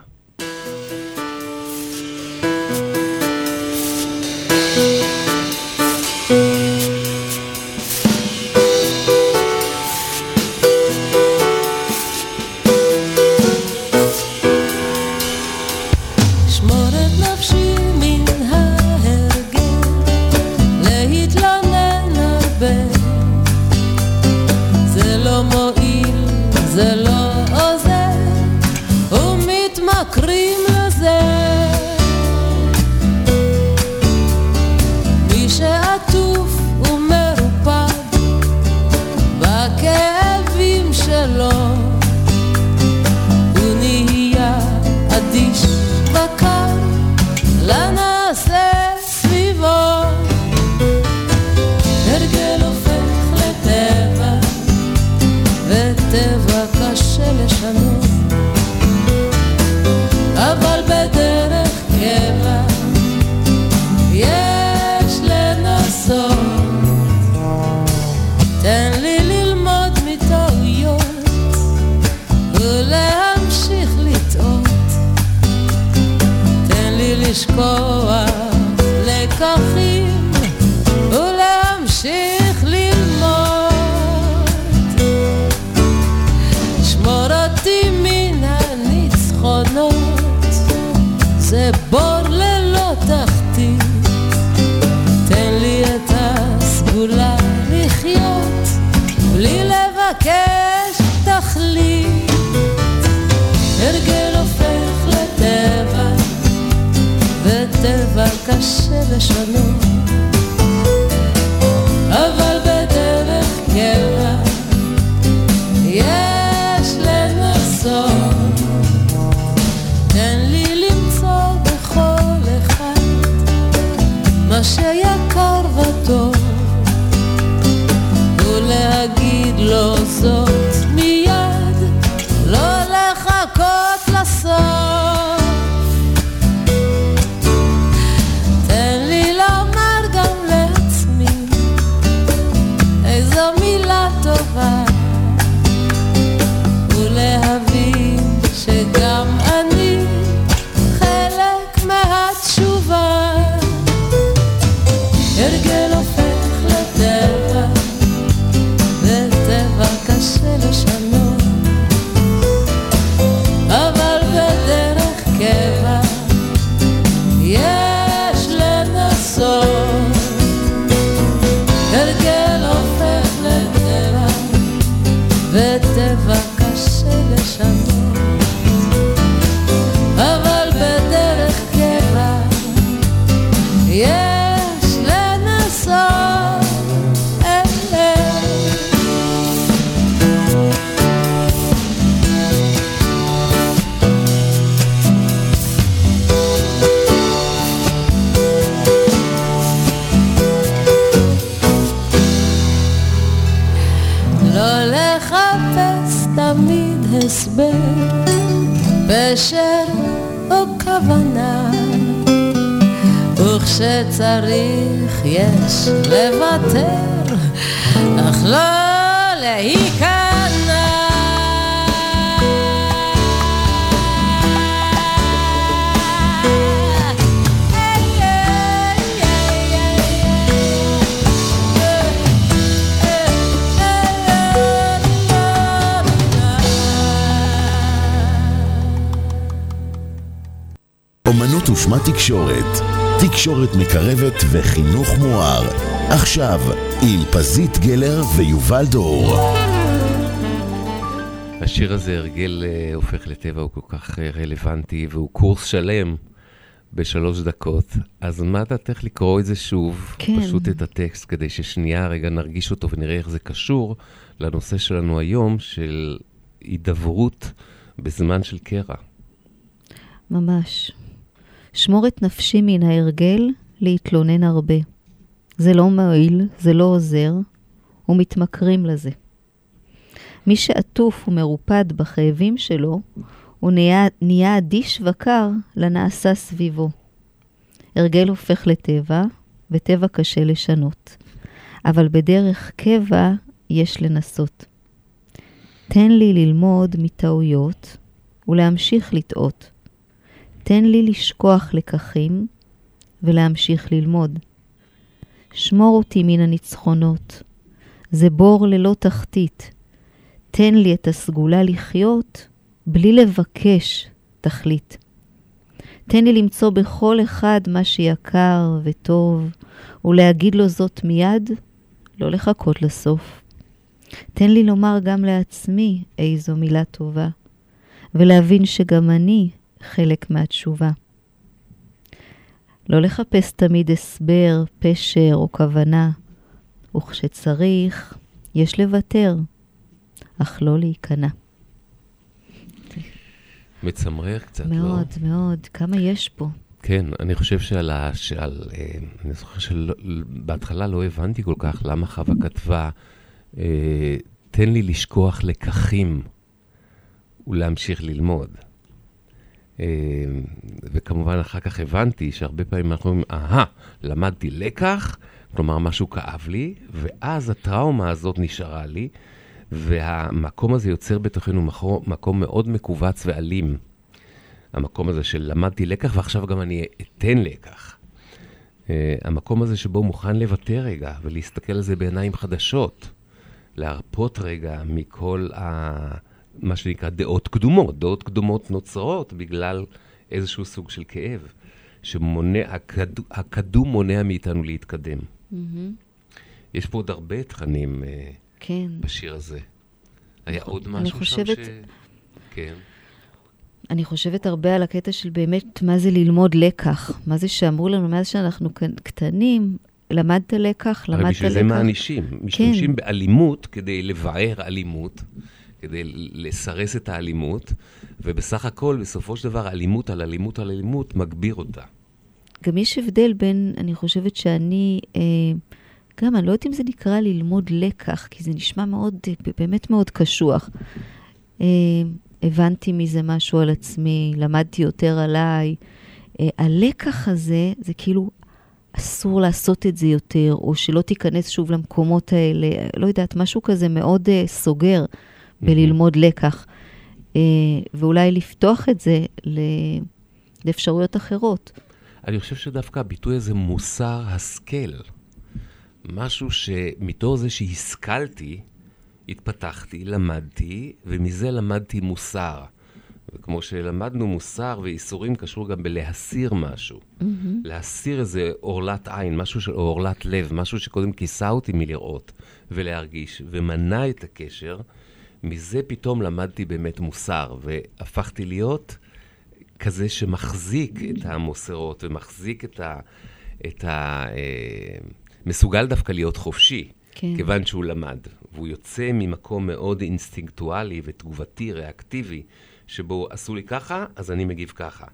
אבל בדרך קבע לא זאת מיד, לא לחכות לסוף. תן לי לומר גם לעצמי איזו מילה טובה, ולהבין שגם אני חלק מהתשובה. הרגל הופך לטבע, וטבע קשה לשנות, אבל בדרך קבע יש לנסות. הרגל הופך לטבע, וטבע קשה לשנות, אבל בדרך קבע יש פשר או כוונה, וכשצריך יש לוותר, אך לא להיכנע. אמנות ושמה תקשורת, תקשורת מקרבת וחינוך מואר. עכשיו עם פזית גלר ויובל דור. השיר הזה, הרגל הופך לטבע, הוא כל כך רלוונטי, והוא קורס שלם ב3 דקות. אז מה אתה תלך לקרוא את זה שוב? כן. פשוט את הטקסט, כדי ששנייה רגע נרגיש אותו ונראה איך זה קשור לנושא שלנו היום, של הידברות בזמן של קרע. ממש. שמור את נפשי מן ההרגל להתלונן הרבה. זה לא מועיל, זה לא עוזר, ומתמכרים לזה. מי שעטוף ומרופד בחייבים שלו, הוא נהיה אדיש וקר לנעשה סביבו. הרגל הופך לטבע, וטבע קשה לשנות. אבל בדרך קבע יש לנסות. תן לי ללמוד מטעויות ולהמשיך לטעות. תן לי לשכוח לקחים ולהמשיך ללמוד. שמור אותי מן הניצחונות. זה בור ללא תחתית. תן לי את הסגולה לחיות בלי לבקש תכלית. תן לי למצוא בכל אחד מה שיקר וטוב, ולהגיד לו זאת מיד, לא לחכות לסוף. תן לי לומר גם לעצמי איזו מילה טובה, ולהבין שגם אני חלק מהתשובה. לא לחפש תמיד הסבר, פשר או כוונה, וכשצריך יש לוותר, אך לא להיכנע. מצמרר קצת, מאוד, לא? מאוד, מאוד. כמה יש פה? כן, אני חושב אני זוכר שבהתחלה לא הבנתי כל כך למה חווה כתבה, תן לי לשכוח לקחים ולהמשיך ללמוד. וכמובן אחר כך הבנתי שהרבה פעמים אנחנו אומרים, למדתי לקח, כלומר משהו כאב לי, ואז הטראומה הזאת נשארה לי, והמקום הזה יוצר בתוכנו מקום מאוד מקובץ ואלים. המקום הזה של למדתי לקח ועכשיו גם אני אתן לקח. המקום הזה שבו מוכן לוותר רגע ולהסתכל על זה בעיניים חדשות, להרפות רגע מכל מה שנקרא דעות קדומות. דעות קדומות נוצרות בגלל איזשהו סוג של כאב, הקדום מונע מאיתנו להתקדם. יש פה עוד הרבה תכנים בשיר הזה. היה עוד משהו שם כן. אני חושבת הרבה על הקטע של באמת מה זה ללמוד לקח. מה זה שאמרו לנו מאז שאנחנו קטנים, למדת לקח, למדת לקח. בשביל זה מאנשים. משתמשים באלימות כדי לבאר אלימות. כדי לסרס את האלימות, ובסך הכל, בסופו של דבר, אלימות על אלימות על אלימות מגביר אותה. גם יש הבדל בין, אני חושבת שאני גם אני לא יודעת אם זה נקרא ללמוד לקח, כי זה נשמע מאוד, באמת מאוד קשוח. הבנתי מזה משהו על עצמי, למדתי יותר עליי. הלקח הזה, זה כאילו אסור לעשות את זה יותר, או שלא תיכנס שוב למקומות האלה, לא יודעת, משהו כזה מאוד סוגר בללמוד לקח. ואולי לפתוח את זה לאפשרויות אחרות. אני חושב שדווקא הביטוי הזה מוסר השכל. משהו שמתור זה שהשכלתי, התפתחתי, למדתי, ומזה למדתי מוסר. וכמו שלמדנו מוסר ואיסורים קשור גם בלהסיר משהו. להסיר איזה אורלת עין, משהו של אורלת לב, משהו שקודם כיסה אותי מלראות ולהרגיש, ומנע את הקשר. מזה פתאום למדתי באמת מוסר, והפכתי להיות כזה שמחזיק את המוסרות, ומחזיק מסוגל דווקא להיות חופשי, כן. כיוון שהוא למד. והוא יוצא ממקום מאוד אינסטינקטואלי ותגובתי, ריאקטיבי, שבו עשו לי ככה, אז אני מגיב ככה.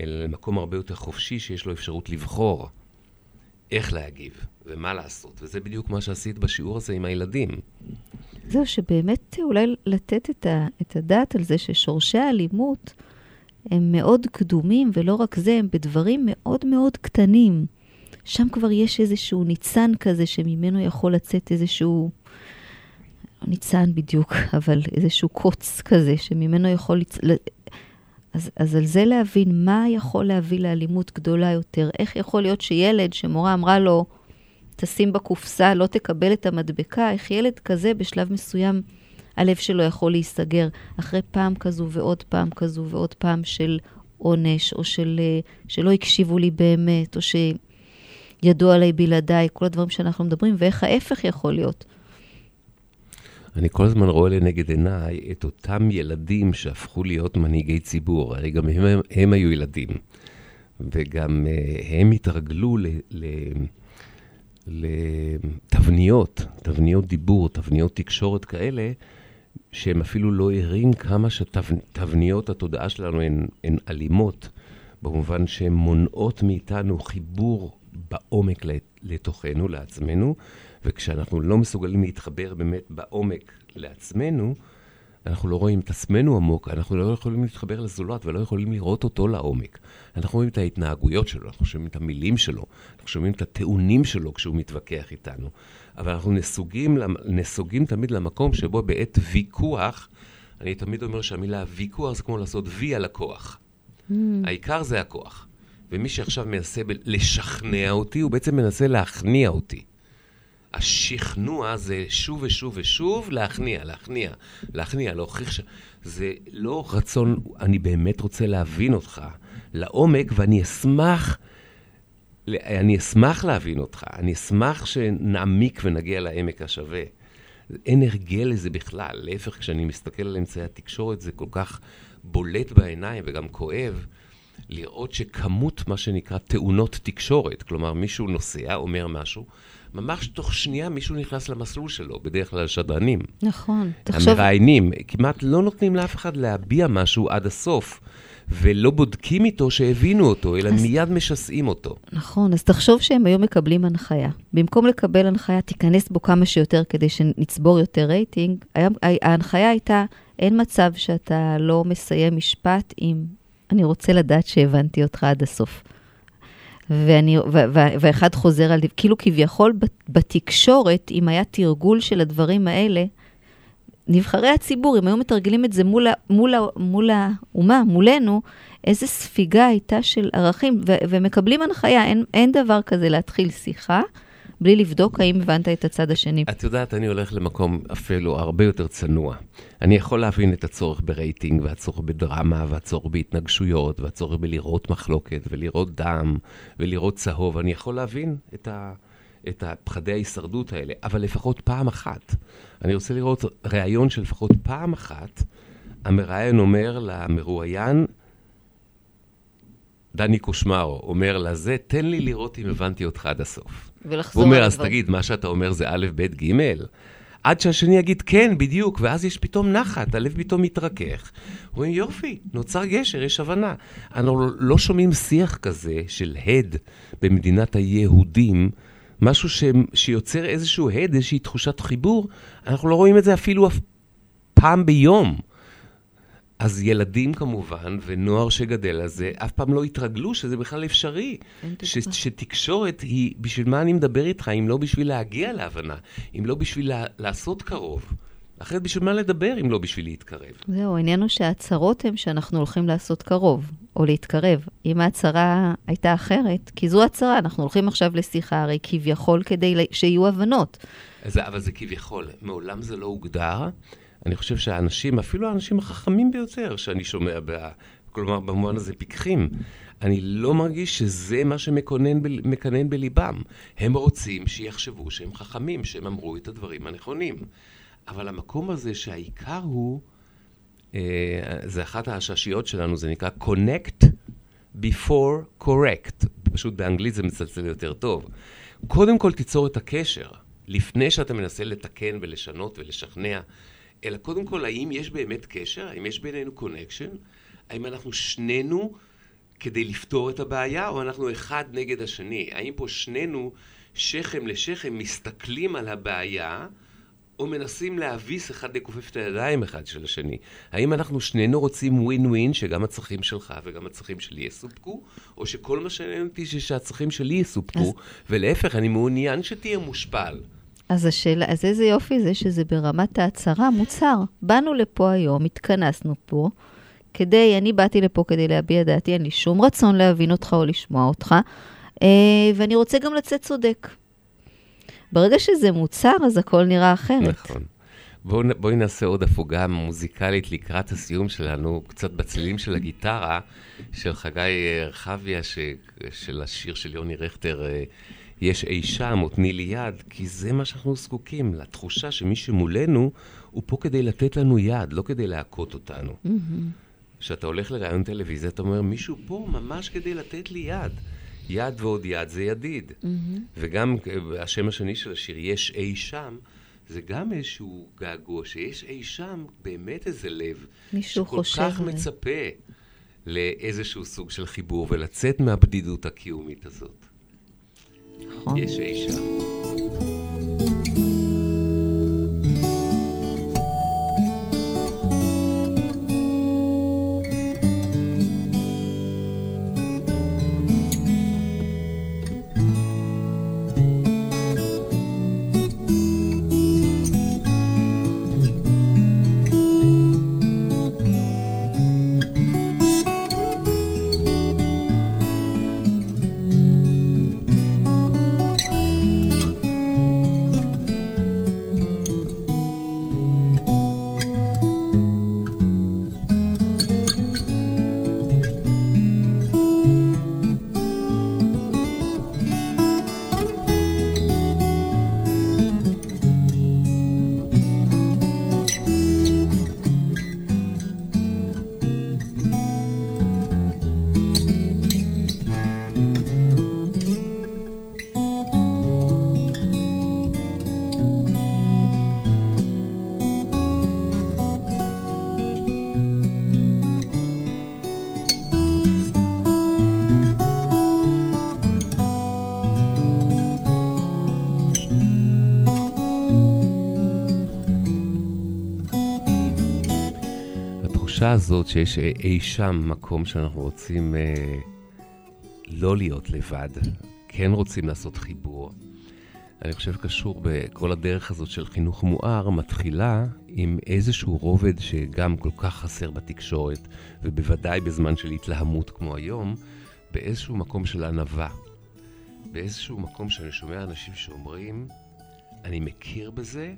אלא למקום הרבה יותר חופשי שיש לו אפשרות לבחור איך להגיב ומה לעשות. וזה בדיוק מה שעשית בשיעור הזה עם הילדים. זהו, שבאמת אולי לתת את הדעת על זה ששורשי האלימות הם מאוד קדומים, ולא רק זה, הם בדברים מאוד מאוד קטנים. שם כבר יש איזשהו ניצן כזה שממנו יכול לצאת איזשהו, לא ניצן בדיוק, אבל איזשהו קוץ כזה שממנו יכול אז על זה להבין מה יכול להביא לאלימות גדולה יותר. איך יכול להיות שילד שמורה אמרה לו, תשים בקופסה, לא תקבל את המדבקה, איך ילד כזה בשלב מסוים הלב שלו יכול להיסגר אחרי פעם כזו ועוד פעם כזו ועוד פעם של עונש, או של שלא הקשיבו לי באמת, או ידוע עליי בלעדיי, כל הדברים שאנחנו מדברים, ואיך ההפך יכול להיות. אני כל הזמן רואה לנגד עיניי את אותם ילדים שהפכו להיות מנהיגי ציבור. הרי גם הם היו ילדים, וגם הם התרגלו לתבניות, תבניות דיבור, תבניות תקשורת כאלה, שהם אפילו לא ערים כמה שתבניות התודעה שלנו הן אלימות, במובן שהן מונעות מאיתנו חיבור בעומק לתוכנו, לעצמנו, וכשאנחנו לא מסוגלים להתחבר באמת בעומק לעצמנו, אנחנו לא רואים את עצמנו עמוק, אנחנו לא יכולים להתחבר לזולת ולא יכולים לראות אותו לעומק. אנחנו רואים את ההתנהגויות שלו, אנחנו שומעים את המילים שלו, אנחנו שומעים את הטיעונים שלו כשהוא מתווכח איתנו. אבל אנחנו נסוגים תמיד למקום שבו בעת ויכוח, אני תמיד אומר שהמילה ויכוח זה כמו לעשות וי על הכוח. העיקר זה הכוח. ומי שעכשיו מנסה לשכנע אותי, הוא בעצם מנסה להכניע אותי. השכנוע זה שוב ושוב ושוב, להכניע, להוכיח ש... זה לא רצון, אני באמת רוצה להבין אותך לעומק, ואני אשמח להבין אותך, אני אשמח שנעמיק ונגיע לעמק השווה. אין הרגל לזה בכלל, להפך כשאני מסתכל על אמצעי התקשורת, זה כל כך בולט בעיניים וגם כואב, לראות שכמות מה שנקרא תאונות תקשורת, כלומר מישהו נוסע, אומר משהו, ממש תוך שנייה מישהו נכנס למסלול שלו, בדרך כלל שדרנים. נכון. המראיינים, כמעט לא נותנים לאף אחד להביע משהו עד הסוף, ולא בודקים איתו שהבינו אותו, אלא מיד משסעים אותו. נכון, אז תחשוב שהם היום מקבלים הנחיה. במקום לקבל הנחיה, תיכנס בו כמה שיותר כדי שנצבור יותר רייטינג. ההנחיה הייתה, אין מצב שאתה לא מסיים משפט עם... אני רוצה לדעת שהבנתי אותך עד הסוף. ואחד חוזר על... כאילו כביכול בתקשורת, אם היה תרגול של הדברים האלה, נבחרי הציבור, אם היו מתרגלים את זה מול האומה, מולנו, איזה ספיגה הייתה של ערכים, ומקבלים הנחיה, אין דבר כזה להתחיל שיחה, בלי לבדוק האם הבנת את הצד השני. את יודעת, אני הולך למקום אפילו הרבה יותר צנוע. אני יכול להבין את הצורך ברייטינג, והצורך בדרמה, והצורך בהתנגשויות, והצורך בלראות מחלוקת, ולראות דם, ולראות צהוב. אני יכול להבין את הפחדי ההישרדות האלה, אבל לפחות פעם אחת. אני רוצה לראות ראיון של לפחות פעם אחת, המראיין אומר למרואיין, דני קושמרו אומר לזה, תן לי לראות אם הבנתי אותך עד הסוף. הוא אומר, אז תגיד, מה שאתה אומר זה א', ב', ג', עד שהשני יגיד כן, בדיוק, ואז יש פתאום נחת, הלב פתאום מתרכך. רואים, יופי, נוצר גשר, יש הבנה. אנחנו לא שומעים שיח כזה של הד במדינת היהודים, משהו שיוצר איזשהו הד, איזושהי תחושת חיבור, אנחנו לא רואים את זה אפילו פעם ביום. אז ילדים כמובן, ונוער שגדל על זה, אף פעם לא התרגלו שזה בכלל אפשרי. שתקשורת היא, בשביל מה אני מדבר איתך, אם לא בשביל להגיע להבנה, אם לא בשביל לעשות קרוב. אחרת בשביל מה לדבר, אם לא בשביל להתקרב. זהו, העניין הוא שההצהרות הן שאנחנו הולכים לעשות קרוב, או להתקרב. אם ההצהרה הייתה אחרת, כי זו הצהרה, אנחנו הולכים עכשיו לשיחה, הרי כביכול כדי שיהיו הבנות. אבל זה כביכול, מעולם זה לא הוגדר. אני חושב שהאנשים, אפילו האנשים החכמים ביותר שאני שומע, כלומר במובן הזה פיקחים, אני לא מרגיש שזה מה שמקנן בליבם. הם רוצים שיחשבו שהם חכמים, שהם אמרו את הדברים הנכונים. אבל המקום הזה שהעיקר הוא, זה אחת ההשעשיות שלנו, זה נקרא connect before correct. פשוט באנגלית זה מצלצל יותר טוב. קודם כל תיצור את הקשר, לפני שאתה מנסה לתקן ולשנות ולשכנע, אלא קודם כל, האם יש באמת קשר? האם יש בינינו קונקשן? האם אנחנו שנינו כדי לפתור את הבעיה, או אנחנו אחד נגד השני? האם פה שנינו שכם לשכם מסתכלים על הבעיה, או מנסים להביס אחד לקופף את הידיים אחד של השני? האם אנחנו שנינו רוצים ווין-ווין, שגם הצרכים שלך וגם הצרכים שלי יסופקו, או שכל מה שעניין אותי שהצרכים שלי יסופקו, אז... ולהפך, אני מעוניין שתהיה מושפל. אז השאלה, אז איזה יופי זה שזה ברמת ההצהרה, מוצר. באנו לפה היום, התכנסנו פה, אני באתי לפה כדי להביע דעתי, אין לי שום רצון להבין אותך או לשמוע אותך, ואני רוצה גם לצאת צודק. ברגע שזה מוצר, אז הכל נראה אחרת. נכון. בואי נעשה עוד הפוגה מוזיקלית לקראת הסיום שלנו, קצת בצלילים של הגיטרה, של חגי רחביה, של השיר של יוני רכטר, יש אי שם, או תני לי יד, כי זה מה שאנחנו זקוקים, לתחושה שמי שמולנו הוא פה כדי לתת לנו יד, לא כדי להכות אותנו. כשאתה הולך לראיון טלוויזיה, אתה אומר, מישהו פה ממש כדי לתת לי יד. יד ועוד יד זה ידיד. וגם השם השני של השיר, יש אי שם, זה גם איזשהו געגוע, שיש אי שם באמת איזה לב, שכל כך מצפה לאיזשהו סוג של חיבור, ולצאת מהבדידות הקיומית הזאת. יש אישה. הזאת שיש אי שם מקום שאנחנו רוצים לא להיות לבד, כן רוצים לעשות חיבור. אני חושב קשור בכל הדרך הזאת של חינוך מואר, מתחילה עם איזשהו רובד שגם כל כך חסר בתקשורת, ובוודאי בזמן של התלהמות כמו היום, באיזשהו מקום של ענווה. באיזשהו מקום שאני שומע אנשים שאומרים, אני מכיר בזה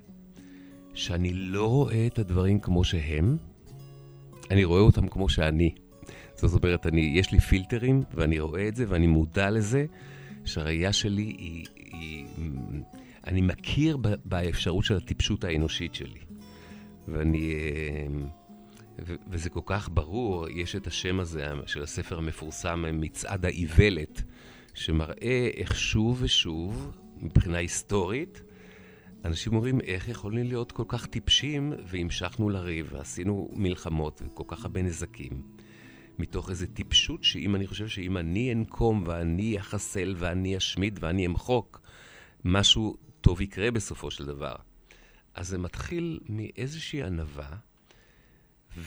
שאני לא רואה את הדברים כמו שהם, אני רואה אותם כמו שאני. זאת אומרת, יש לי פילטרים, ואני רואה את זה, ואני מודע לזה, שהראייה שלי היא אני מכיר באפשרות של הטיפשות האנושית שלי. וזה כל כך ברור, יש את השם הזה, של הספר המפורסם, מצעד האיוולת, שמראה איך שוב ושוב, מבחינה היסטורית, אנשים אומרים, איך יכולים להיות כל כך טיפשים, והמשכנו לריב, ועשינו מלחמות, וכל כך הרבה נזקים. מתוך איזו טיפשות, שאם אני חושב שאם אני אנקום, ואני אחסל, ואני אשמיד, ואני אמחוק, משהו טוב יקרה בסופו של דבר. אז זה מתחיל מאיזושהי ענווה,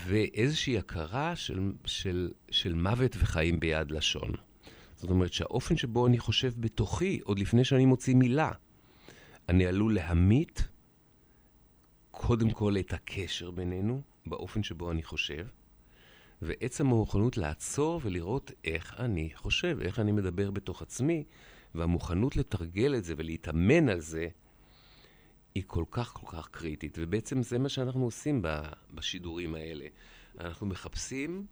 ואיזושהי הכרה של מוות וחיים ביד לשון. זאת אומרת שהאופן שבו אני חושב בתוכי, עוד לפני שאני מוציא מילה, אני עלול להמית קודם כל את הקשר בינינו, באופן שבו אני חושב, ועצם המוכנות לעצור ולראות איך אני חושב, איך אני מדבר בתוך עצמי, והמוכנות לתרגל את זה ולהתאמן על זה, היא כל כך כל כך קריטית. ובעצם זה מה שאנחנו עושים בשידורים האלה. אנחנו מחפשים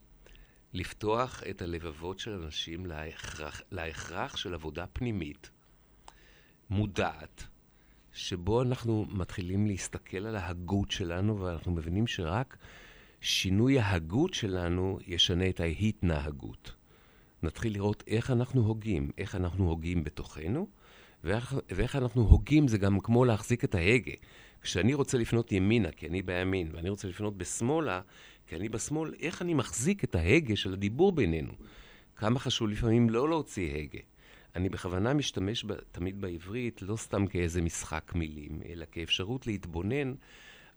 לפתוח את הלבבות של אנשים להכרח של עבודה פנימית, מודעת, שבו אנחנו מתחילים להסתכל על ההגות שלנו, ואנחנו מבינים שרק שינוי ההגות שלנו ישנה את ההתנהגות. נתחיל לראות איך אנחנו הוגים, איך אנחנו הוגים בתוכנו, ואיך אנחנו הוגים זה גם כמו להחזיק את ההגה. כשאני רוצה לפנות ימינה, כי אני בימין, ואני רוצה לפנות בשמאלה, כי אני בשמאל, איך אני מחזיק את ההגה של הדיבור בינינו? כמה חשוב לפעמים לא להוציא הגה. אני בכוונה משתמש תמיד בעברית, לא סתם כאיזה משחק מילים, אלא כאפשרות להתבונן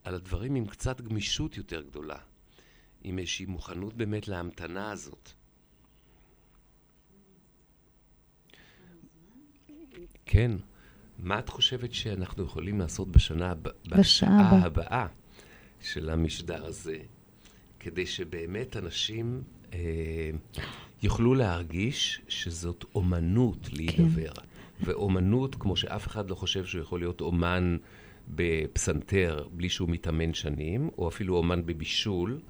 על הדברים עם קצת גמישות יותר גדולה, עם איזושהי מוכנות באמת להמתנה הזאת. כן. מה את חושבת שאנחנו יכולים לעשות בשעה הבאה של המשדר הזה, כדי שבאמת אנשים יוכלו להרגיש שזאת אומנות להידבר? ואומנות, כמו שאף אחד לא חושב שהוא יכול להיות אומן בפסנתר בלי שהוא מתאמן שנים, או אפילו אומן בבישול,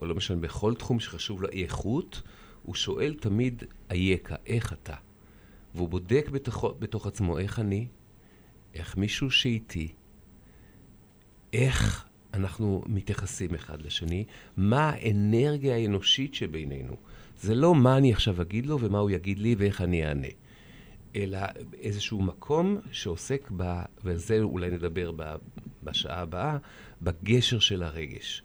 או לא משנה, בכל תחום שחשוב לו איכות, הוא שואל תמיד, אייקה, איך אתה? והוא בודק בתוך עצמו, איך אני, איך מישהו שאיתי, איך אנחנו מתייחסים אחד לשני, מה האנרגיה האנושית שבינינו. זה לא מה אני עכשיו אגיד לו ומה הוא יגיד לי ואיך אני אענה, אלא איזשהו מקום שעוסק ב, וזה אולי נדבר בשעה הבאה, בגשר של הרגש.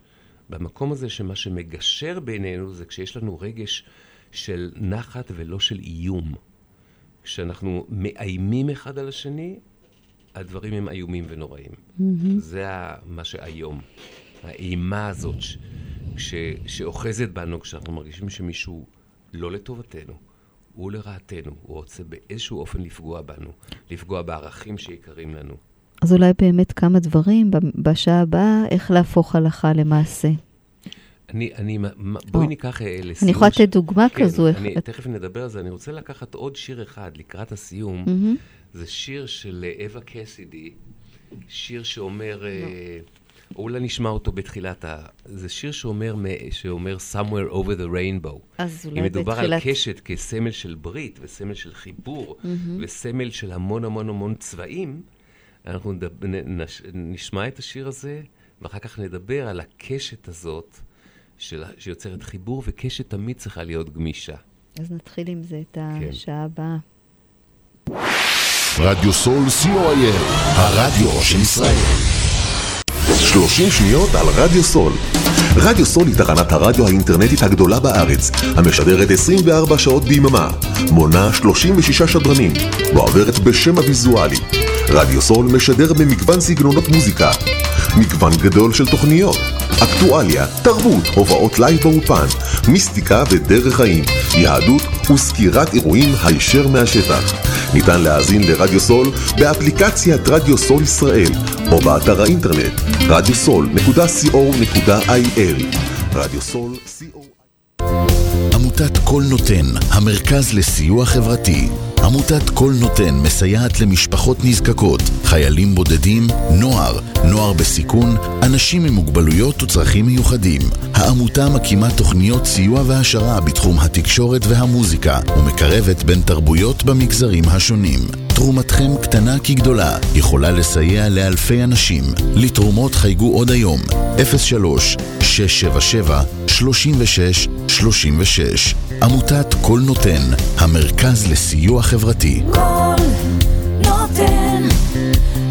במקום הזה שמה שמגשר בינינו זה כשיש לנו רגש של נחת ולא של איום. כשאנחנו מאיימים אחד על השני, הדברים הם איומים ונוראים. זה מה שהיום, האימה הזאת שאוחזת בנו כשאנחנו מרגישים שמישהו לא לטובתנו, הוא לרעתנו, הוא רוצה באיזשהו אופן לפגוע בנו, לפגוע בערכים שיקרים לנו. אז אולי באמת כמה דברים בשעה הבאה, איך להפוך הלכה למעשה. בואי ניקח לסיום. אני יכולה לתת דוגמה כזו. תכף נדבר על זה. אני רוצה לקחת עוד שיר אחד לקראת הסיום. זה שיר של אווה קסידי, שיר שאומר, אולי נשמע אותו בתחילת זה שיר שאומר Somewhere Over the Rainbow. אז אולי בתחילת. מדובר על קשת כסמל של ברית וסמל של חיבור וסמל של המון המון המון צבעים. אנחנו נשמע את השיר הזה ואחר כך נדבר על הקשת הזאת שיוצרת חיבור, וקשת תמיד צריכה להיות גמישה. אז נתחיל עם זה את השעה הבאה. רדיו סול סי-או-איי, הרדיו של ישראל. 30 שניות על רדיו סול. רדיו סול היא תחנת הרדיו האינטרנטית הגדולה בארץ, המשדרת 24 שעות ביממה, מונה 36 שדרנים, מועברת בשם הוויזואלי. רדיו סול משדר במגוון סגנונות מוזיקה, מגוון גדול של תוכניות, אקטואליה, תרבות, הובאות לייב באופן, מיסטיקה ודרך חיים, יהדות וסקירת אירועים הישר מהשטח. ניתן להאזין לרדיו סול באפליקציית רדיו סול ישראל או באתר האינטרנט radiosol.co.il. רדיו סול co.il. עמותת קול נותן, המרכז לסיוע חברתי. עמותת קול נותן מסייעת למשפחות נזקקות, חיילים בודדים, נוער בסיכון, אנשים עם מוגבלויות וצרכים מיוחדים. העמותה מקימה תוכניות סיוע והשרה בתחום התקשורת והמוזיקה ומקרבת בין תרבויות במגזרים השונים. תרומתכם קטנה כגדולה יכולה לסייע לאלפי אנשים. לתרומות חייגו עוד היום 03-677-3636. עמותת קול נותן, המרכז לסיוע חברתי. קול נותן,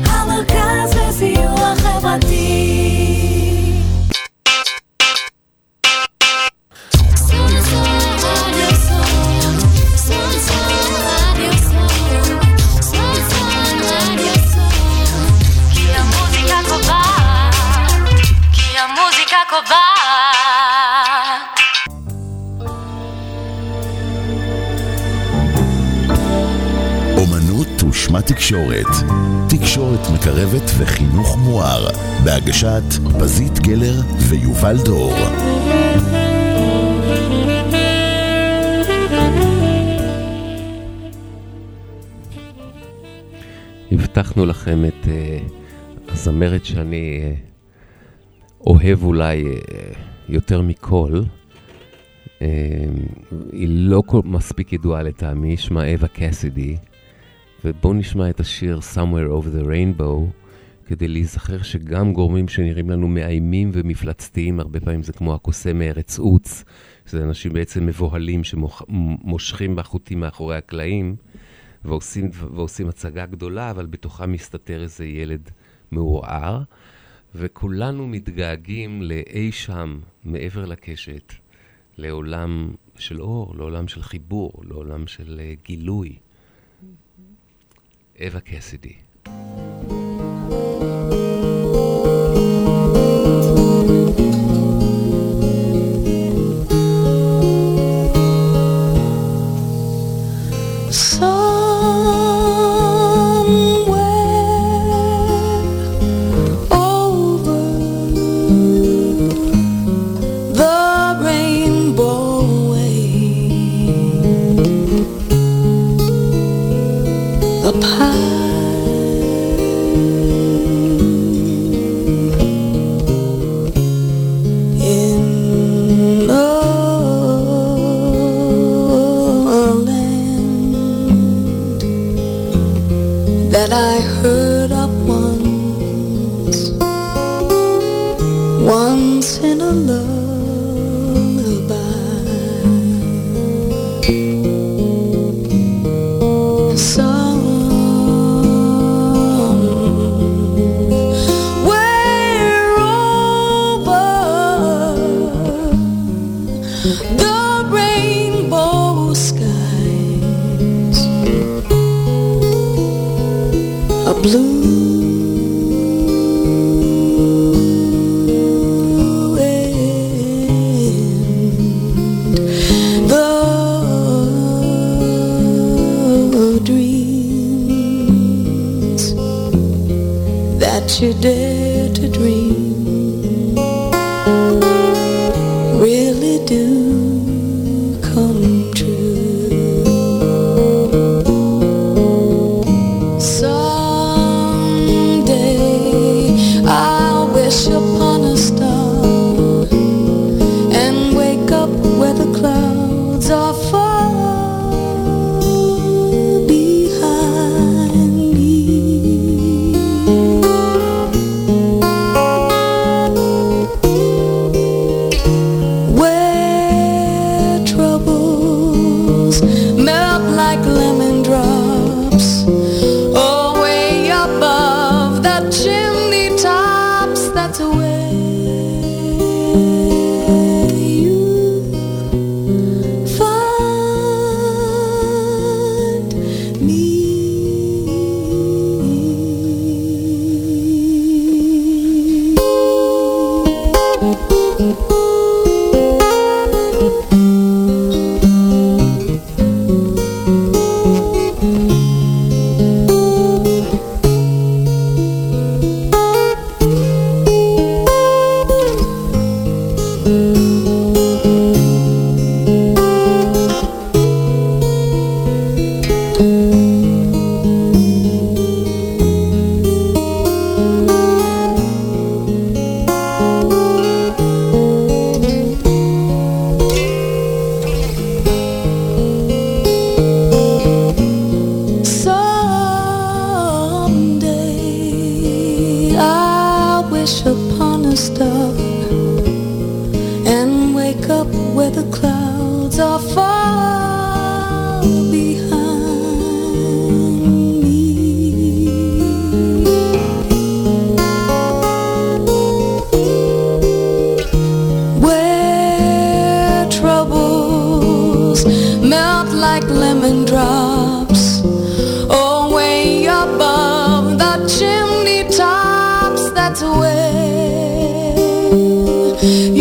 המרכז לסיוע חברתי. נשמע תקשורת. תקשורת מקרבת וחינוך מואר. בהגשת פזית גלר ויובל דור. הבטחנו לכם את הזמרת שאני אוהב אולי יותר מכל. היא לא מספיק ידועה לטעמי, שמה אווה קסידי, ובואו נשמע את השיר Somewhere Over the Rainbow כדי להיזכר שגם גורמים שנראים לנו מאיימים ומפלצתיים, הרבה פעמים זה כמו הקוסם מארץ עוץ, שזה אנשים בעצם מבוהלים שמושכים בחוטים מאחורי הקלעים ועושים הצגה גדולה, אבל בתוכה מסתתר איזה ילד מעורער, וכולנו מתגעגעים לאי שם מעבר לקשת, לעולם של אור, לעולם של חיבור, לעולם של גילוי. אווה קסידי.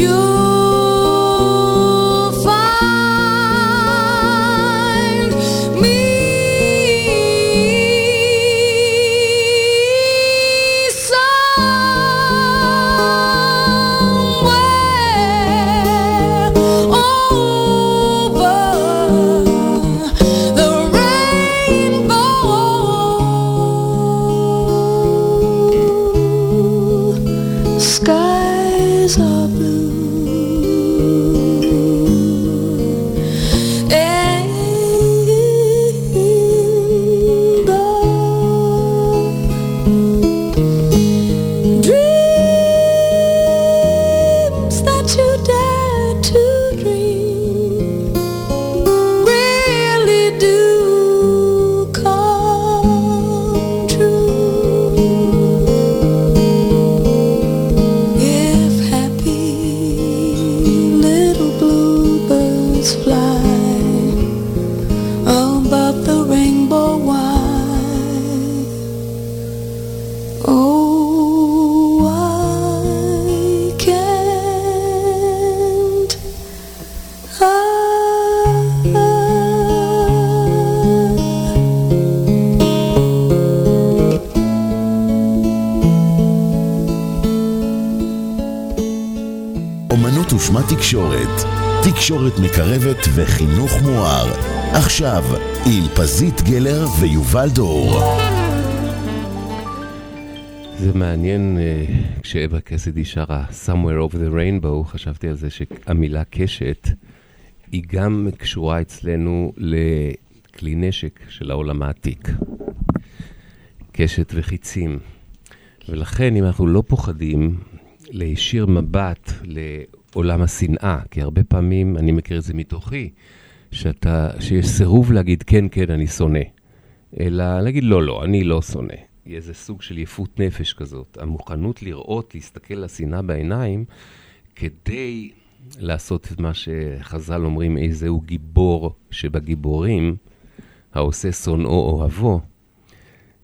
You find birds fly above the rainbow wide. Oh, why can't I? אומנות ושמה תקשורת, תקשורת מקרבת וחינוך מואר. עכשיו, עם פזית גלר ויובל דור. זה מעניין, כשאווה קסידי שרה Somewhere Over the Rainbow, חשבתי על זה שהמילה קשת היא גם קשורה אצלנו לכלי נשק של העולם העתיק. קשת וחיצים. ולכן, אם אנחנו לא פוחדים להישיר מבט עולם השנאה, כי הרבה פעמים, אני מכיר את זה מתוכי, שיש סירוב להגיד כן, כן, אני שונא. אלא להגיד לא, לא, אני לא שונא. היא איזה סוג של יפות נפש כזאת. המוכנות לראות, להסתכל לשנאה בעיניים, כדי לעשות את מה שחז"ל אומרים, איזהו גיבור שבגיבורים, העושה שונאו אוהבו.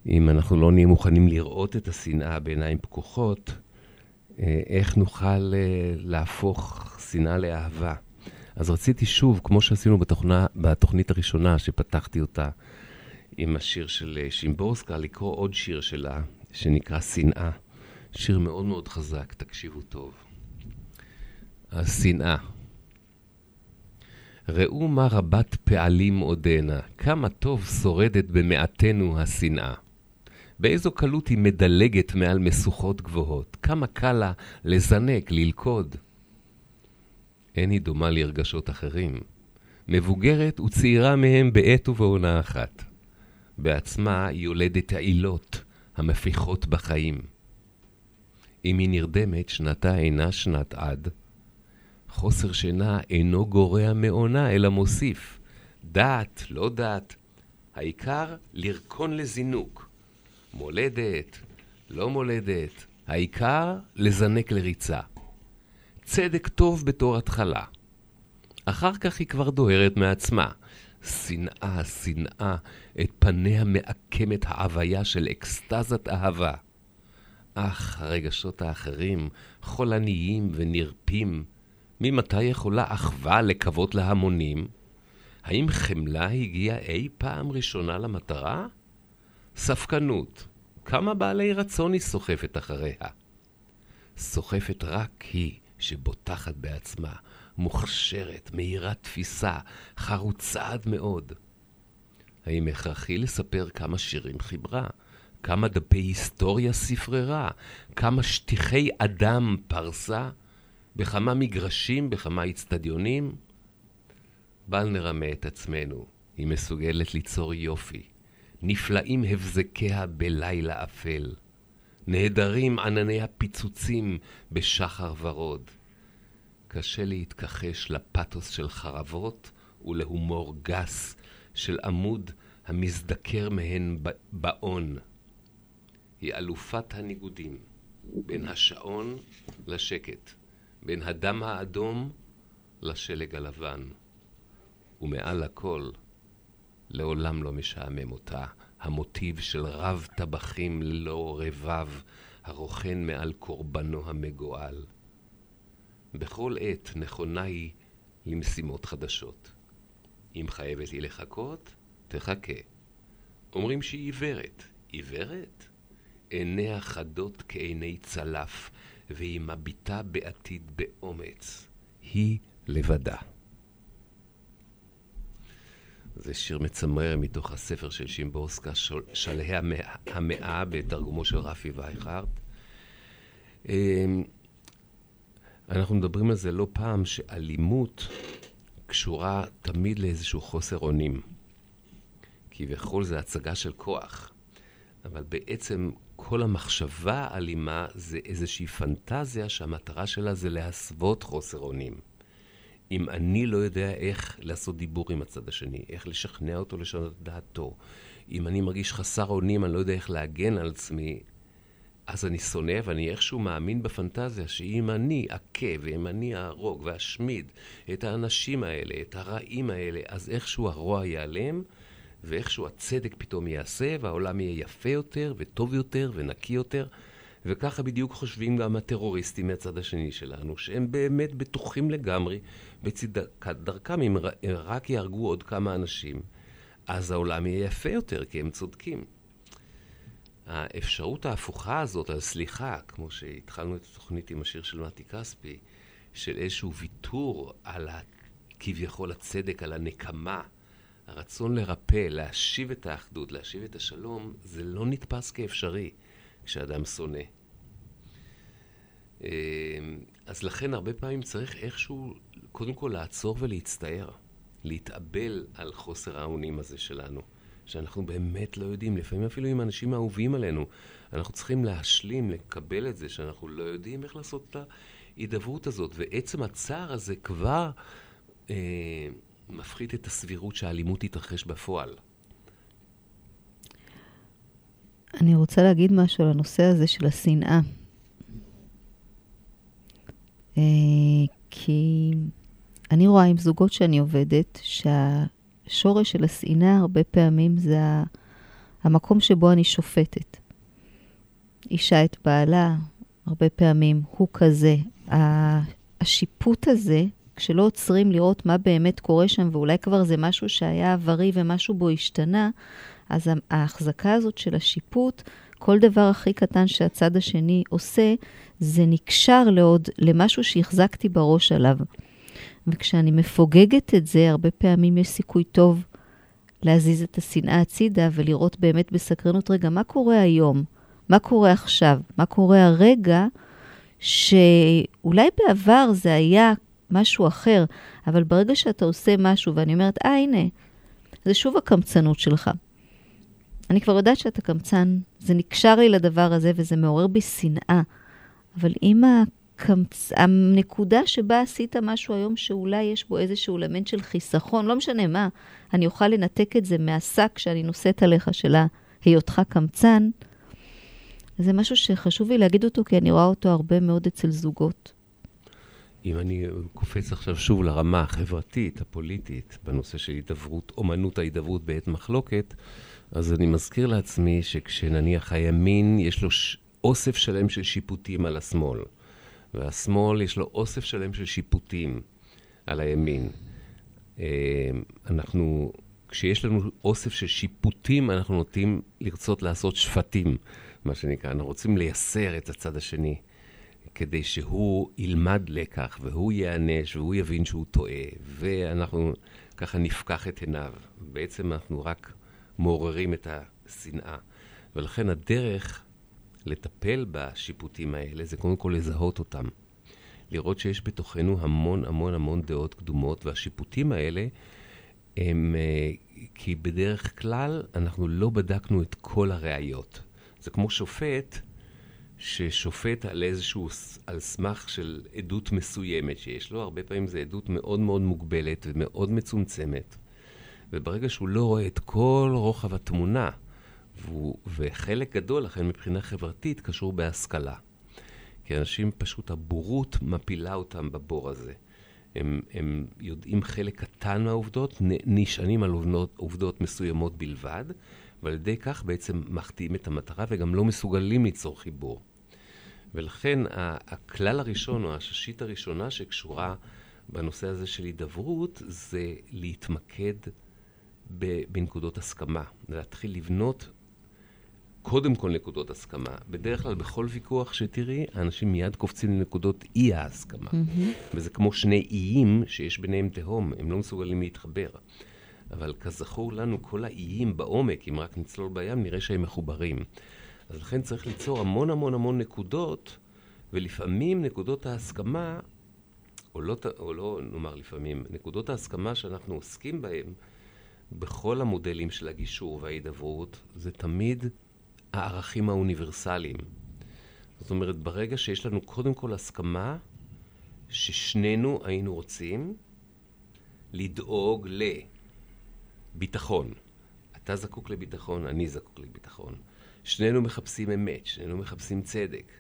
אם אנחנו לא נהיה מוכנים לראות את השנאה בעיניים פקוחות, איך נוכל להפוך שנאה לאהבה. אז רציתי שוב, כמו שעשינו בתוכנית הראשונה שפתחתי אותה עם השיר של שימבורסקה, לקרוא עוד שיר שלה שנקרא שנאה. שיר מאוד מאוד חזק, תקשיבו טוב. השנאה. ראו מה רבת פעלים עודנה, כמה טוב שורדת במעטנו השנאה. באיזו קלות היא מדלגת מעל מסוכות גבוהות. כמה קל לה לזנק, ללכוד. אין היא דומה לרגשות אחרים. מבוגרת וצעירה מהם בעת ובעונה אחת. בעצמה היא יולדת העילות המפיחות בחיים. אם היא נרדמת, שנתה אינה שנת עד. חוסר שינה אינו גורע מעונה, אלא מוסיף. דעת, לא דעת. העיקר לרקון לזינוק. מולדת, לא מולדת, העיקר לזנק לריצה. צדק טוב בתור התחלה. אחר כך היא כבר דוהרת מעצמה. שנאה, שנאה, את פניה מעקמת ההוויה של אקסטזת אהבה. אך הרגשות האחרים, חולניים ונרפים, ממתי יכולה אחווה לקוות להמונים? האם חמלה הגיעה אי פעם ראשונה למטרה? ספקנות, כמה בעלי רצון היא סוחפת אחריה. סוחפת רק היא שבוטחת בעצמה, מוכשרת, מהירת תפיסה, חרוצה עד מאוד. האם הכרחי לספר כמה שירים חיברה, כמה דפי היסטוריה ספררה, כמה שטיחי אדם פרסה, בכמה מגרשים, בכמה אצטדיונים? בל נרמה את עצמנו, היא מסוגלת ליצור יופי. נפלאים הבזקיה בלילה אפל, נהדרים ענני הפיצוצים בשחר ורוד. קשה להתכחש לפתוס של חרבות ולהומור גס של עמוד המזדקר מהן בעון. היא אלופת הניגודים, בין השעון לשקט, בין הדם האדום לשלג הלבן, ומעל הכל, לעולם לא משעמם אותה, המוטיב של רב טבחים ללא רבב, הרוכן מעל קורבנו המגועל. בכל עת נכונה היא למשימות חדשות. אם חייבת היא לחכות, תחכה. אומרים שהיא עיוורת. עיוורת? עיניה חדות כעיני צלף, והיא מביטה בעתיד באומץ. היא לבדה. זה שיר מצמרר מתוך הספר של שימבורסקה, שלהי המאה, בתרגומו של רפי וייכרד. אנחנו מדברים על זה לא פעם, שאלימות קשורה תמיד לאיזשהו חוסר אונים. כי בכל זה הצגה של כוח. אבל בעצם כל המחשבה האלימה זה איזושהי פנטזיה שהמטרה שלה זה להסוות חוסר אונים. אם אני לא יודע איך לעשות דיבור עם הצד השני, איך לשכנע אותו לשנות דעתו, אם אני מרגיש חסר אונים, אני לא יודע איך להגן על עצמי, אז אני שונא, ואני איכשהו מאמין בפנטזיה שאם אני עקב, ואם אני ארוג ואשמיד את האנשים האלה, את הרעים האלה, אז איכשהו הרוע ייעלם, ואיכשהו הצדק פתאום יעשה, והעולם יהיה יפה יותר, וטוב יותר, ונקי יותר. וככה בדיוק חושבים גם הטרוריסטים מהצד השני שלנו, שהם באמת בטוחים לגמרי, בצדקת דרכם, אם רק יהרגו עוד כמה אנשים, אז העולם יהיה יפה יותר, כי הם צודקים. האפשרות ההפוכה הזאת על סליחה, כמו שהתחלנו את התוכנית עם השיר של מטי קספי, של איזשהו ויתור על כביכול הצדק, על הנקמה, הרצון לרפא, להשיב את האחדות, להשיב את השלום, זה לא נתפס כאפשרי כשאדם שונא. אז לכן הרבה פעמים צריך איכשהו קודם כל לעצור ולהצטער, להתאבל על חוסר האונים הזה שלנו. שאנחנו באמת לא יודעים, לפעמים אפילו עם אנשים האהובים עלינו, אנחנו צריכים להשלים, לקבל את זה, שאנחנו לא יודעים איך לעשות את ההידברות הזאת, ועצם הצער הזה כבר מפחית את הסבירות שהאלימות תתרחש בפועל. אני רוצה להגיד משהו על הנושא הזה של השנאה. כי אני רואה עם זוגות שאני עובדת, שורש של השנאה הרבה פעמים זה המקום שבו אני שופטת. אישה את בעלה, הרבה פעמים הוא כזה. השיפוט הזה, כשלא עוצרים לראות מה באמת קורה שם, ואולי כבר זה משהו שהיה עברי ומשהו בו השתנה, אז ההחזקה הזאת של השיפוט, כל דבר הכי קטן שהצד השני עושה, זה נקשר לעוד למשהו שהחזקתי בראש עליו. וכשאני מפוגגת את זה, הרבה פעמים יש סיכוי טוב להזיז את השנאה הצידה, ולראות באמת בסקרנות, רגע, מה קורה היום? מה קורה עכשיו? מה קורה הרגע? שאולי בעבר זה היה משהו אחר, אבל ברגע שאתה עושה משהו, ואני אומרת, הנה, זה שוב הקמצנות שלך. אני כבר יודעת שאתה קמצן, זה נקשר לי לדבר הזה, וזה מעורר בי שנאה. אבל אם הנקודה שבה עשית משהו היום שאולי יש בו איזשהו אלמנט של חיסכון, לא משנה מה, אני אוכל לנתק את זה מהשק שאני נושאת עליך של היותך קמצן, זה משהו שחשוב לי להגיד אותו, כי אני רואה אותו הרבה מאוד אצל זוגות. אם אני קופץ עכשיו שוב לרמה החברתית, הפוליטית, בנושא של הידברות, אומנות ההידברות בעת מחלוקת, אז אני מזכיר לעצמי שכשנניח הימין יש לו אוסף שלם של שיפוטים על השמאל, והשמאל יש לו אוסף שלם של שיפוטים על הימין. אנחנו, כשיש לנו אוסף של שיפוטים, אנחנו נוטים לרצות לעשות שפטים, מה שנקרא. אנחנו רוצים לייסר את הצד השני, כדי שהוא ילמד לקח, והוא יענש, והוא יבין שהוא טועה, ואנחנו ככה נפקח את עיניו. בעצם אנחנו רק מעוררים את השנאה. ולכן הדרך לטפל בשיפוטים האלה, זה קודם כל לזהות אותם. לראות שיש בתוכנו המון המון המון דעות קדומות, והשיפוטים האלה הם, כי בדרך כלל אנחנו לא בדקנו את כל הראיות. זה כמו שופט ששופט על איזשהו, על סמך של עדות מסוימת שיש לו, הרבה פעמים זה עדות מאוד מאוד מוגבלת ומאוד מצומצמת. וברגע שהוא לא רואה את כל רוחב התמונה, וחלק גדול, לכן מבחינה חברתית, קשור בהשכלה. כי אנשים פשוט, הבורות מפילה אותם בבור הזה. הם יודעים חלק קטן מהעובדות, נשענים על עובדות מסוימות בלבד, ועל ידי כך בעצם מחטיאים את המטרה, וגם לא מסוגלים ליצור חיבור. ולכן הכלל הראשון, או הששית הראשונה שקשורה בנושא הזה של הידברות, זה להתמקד בנקודות הסכמה. להתחיל לבנות קודם כל נקודות הסכמה. בדרך כלל בכל ויכוח שתראי, האנשים מיד קופצים לנקודות אי ההסכמה. וזה כמו שני איים שיש ביניהם תהום, הם לא מסוגלים להתחבר. אבל כזכור לנו, כל האיים בעומק, אם רק נצלול בים, נראה שהם מחוברים. אז לכן צריך ליצור המון המון המון נקודות, ולפעמים נקודות ההסכמה, או לא נאמר לפעמים, נקודות ההסכמה שאנחנו עוסקים בהן, בכל המודלים של הגישור וההידברות, זה תמיד הערכים האוניברסליים. זאת אומרת, ברגע שיש לנו קודם כל הסכמה, ששנינו היינו רוצים לדאוג לביטחון. אתה זקוק לביטחון, אני זקוק לביטחון. שנינו מחפשים אמת, שנינו מחפשים צדק,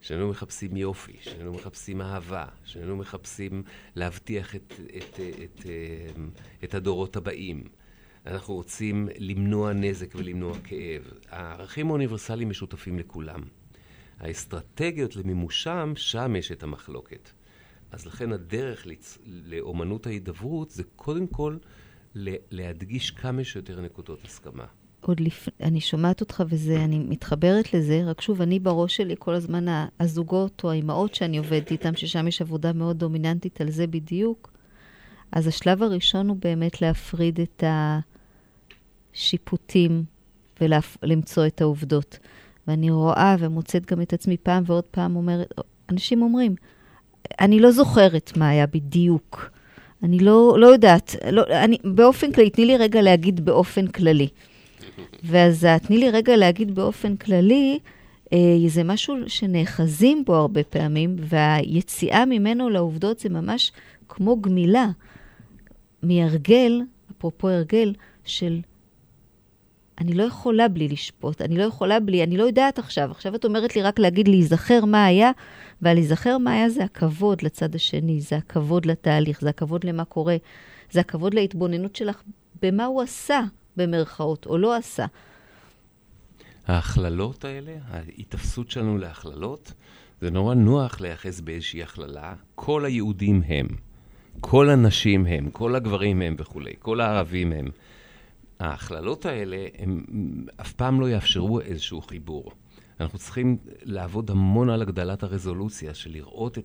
שנינו מחפשים יופי, שנינו מחפשים אהבה, שנינו מחפשים להבטיח את הדורות הבאים. אנחנו רוצים למנוע נזק ולמנוע כאב. הערכים האוניברסליים משותפים לכולם. האסטרטגיות למימושם, שם יש את המחלוקת. אז לכן הדרך לאומנות ההידברות זה קודם כל להדגיש כמה שיותר נקודות הסכמה. עוד אני שומעת אותך וזה, אני מתחברת לזה, רק שוב, אני בראש שלי כל הזמן הזוגות או האימהות שאני עובדת איתם, ששם יש עבודה מאוד דומיננטית על זה בדיוק. אז השלב הראשון הוא באמת להפריד את השיפוטים ולמצוא את העובדות. ואני רואה ומוצאת גם את עצמי פעם ועוד פעם אומרת, אנשים אומרים, אני לא זוכרת מה היה בדיוק. אני לא יודעת. באופן כללי, תני לי רגע להגיד באופן כללי. ואז תני לי רגע להגיד באופן כללי, זה משהו שנאחזים בו הרבה פעמים, והיציאה ממנו לעובדות זה ממש כמו גמילה מהרגל, אפרופו הרגל, של אני לא יכולה בלי לשפוט, אני לא יודעת עכשיו. עכשיו את אומרת לי רק להגיד להיזכר מה היה, ולהיזכר מה היה זה הכבוד לצד השני, זה הכבוד לתהליך, זה הכבוד למה קורה, זה הכבוד להתבוננות שלך, במה הוא עשה במרכאות או לא עשה. ההכללות האלה, ההתאפסות שלנו להכללות, זה נורא נוח לייחס באיזושהי הכללה. כל היהודים הם, כל הנשים הם, כל הגברים הם וכו', כל הערבים הם. ההכללות האלה הם אף פעם לא יאפשרו איזשהו חיבור. אנחנו צריכים לעבוד המון על הגדלת הרזולוציה, של לראות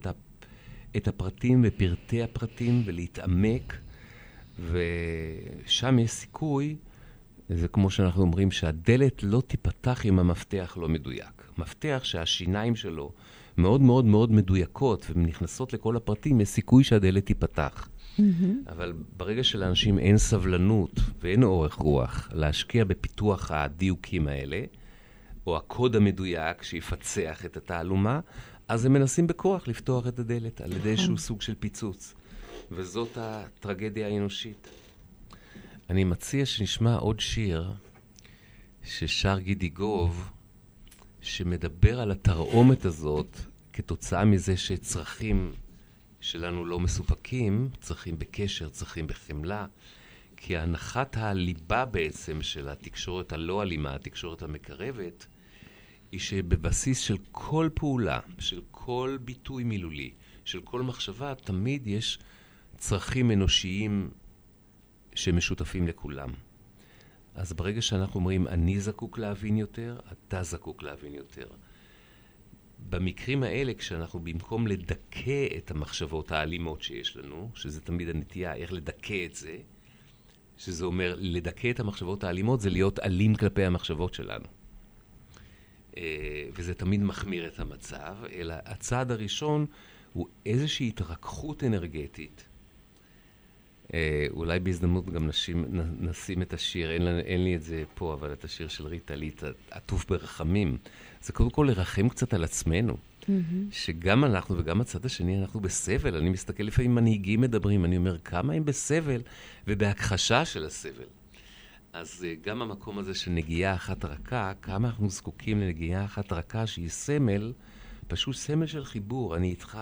את הפרטים ופרטי הפרטים ולהתעמק, ושם יש סיכוי, זה כמו שאנחנו אומרים, שהדלת לא תיפתח אם המפתח לא מדויק. מפתח שהשיניים שלו מאוד מאוד מאוד מדויקות ונכנסות לכל הפרטים, יש סיכוי שהדלת תיפתח. אבל ברגע שלאנשים אין סבלנות ואין אורך רוח להשקיע בפיתוח הדיוקים האלה, או הקוד המדויק שיפצח את התעלומה, אז הם מנסים בכוח לפתוח את הדלת על ידי איזשהו סוג של פיצוץ. וזאת הטרגדיה האנושית. אני מציע שנשמע עוד שיר ששר גידי גוב, שמדבר על התרעומת הזאת כתוצאה מזה שצרכים שלנו לא מסופקים, צריכים בקשר, צריכים בחמלה, כי הנחת הליבה בעצם של התקשורת הלא אלימה, התקשורת המקרבת, היא שבבסיס של כל פעולה, של כל ביטוי מילולי, של כל מחשבה, תמיד יש צרכים אנושיים שמשותפים לכולם. אז ברגע שאנחנו אומרים, אני זקוק להבין יותר, אתה זקוק להבין יותר. במקרים האלה, כשאנחנו במקום לדכא את המחשבות האלימות שיש לנו, שזה תמיד הנטייה, איך לדכא את זה, שזה אומר, לדכא את המחשבות האלימות זה להיות אלים כלפי המחשבות שלנו. וזה תמיד מחמיר את המצב, אלא הצעד הראשון הוא איזושהי התרככות אנרגטית. אולי בהזדמנות גם נשים את השיר, אין לי את זה פה, אבל את השיר של ריטה, ליטה, עטוף ברחמים. זה קודם כל לרחם קצת על עצמנו, שגם אנחנו וגם הצד השני, אנחנו בסבל. אני מסתכל לפעמים מנהיגים מדברים, אני אומר כמה הם בסבל, ובהכחשה של הסבל. אז גם המקום הזה של נגיעה אחת רכה, כמה אנחנו זקוקים לנגיעה אחת רכה, שהיא סמל, פשוט סמל של חיבור, אני איתך,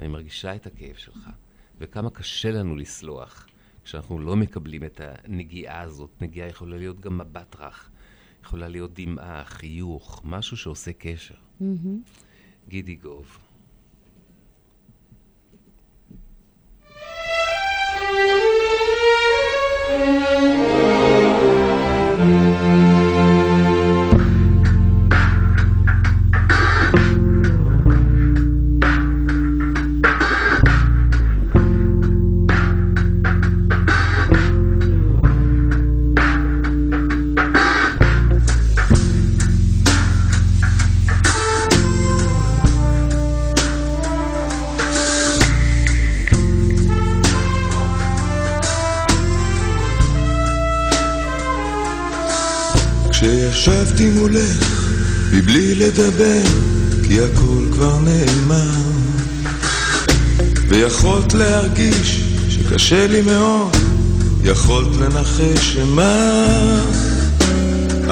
אני מרגישה את הכאב שלך. וכמה קשה לנו לסלוח כשאנחנו לא מקבלים את הנגיעה הזאת. נגיעה יכולה להיות גם מבט רך, יכולה להיות דמעה, חיוך, משהו שעושה קשר. גידי גוב. ישבתי מולך, מבלי לדבר, כי הכל כבר נאמר. ויכולת להרגיש שקשה לי מאוד, יכולת לנחש שמה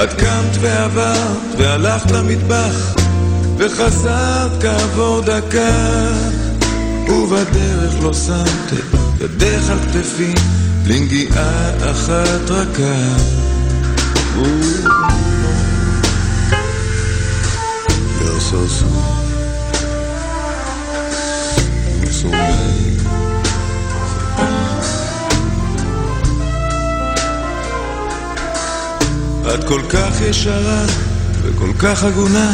את קמת ועברת והלכת למטבח וחזרת כעבור דקה, ובדרך לא שמת את ידך על כתפי לנגיעה אחת רכה. You're so sweet, you're so nice. את כל כך ישרה וכל כך הגונה,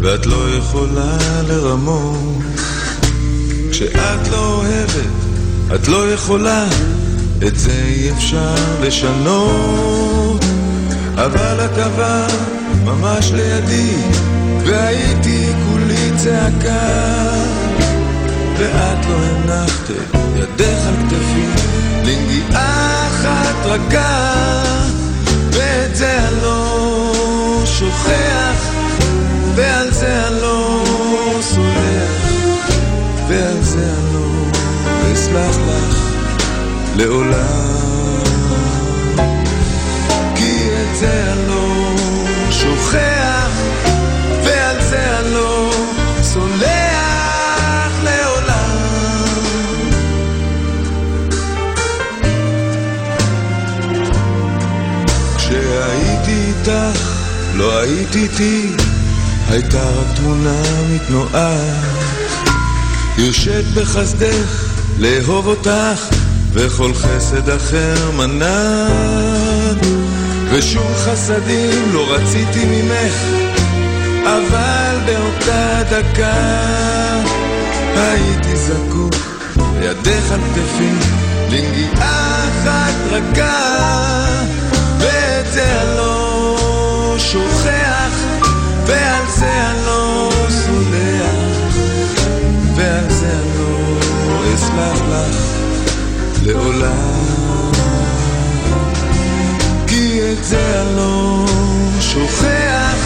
ואת לא יכולה לרמות. כשאת לא אוהבת את לא יכולה, את זה אי אפשר לשנות. אבל את עבר ממש לידי והייתי כולי צעקה, ואת לא הנחת ידך על כתפי לנגיעה אחת רכה. ואת זה אני לא שוכח, ועל זה אני לא סולח, ועל זה אני לא אסלח לך לעולם. כי את זה אני לא שוכח, ועל זה אני לא סולח לעולם. כשהייתי איתך לא הייתי איתי, הייתה רק תמונה מתנועה. הרשת בחסדך לאהוב אותך, וכל חסד אחר מנעת, ושום חסדים לא רציתי ממך. אבל באותה דקה הייתי זקוק לידך על כתפי לנגיעה אחת רכה, ואת זה אני לא שוכח, ועל זה אני לא סולח, ועל זה אני לא אסלח לך לעולם. כי את זה אני לא שוכח,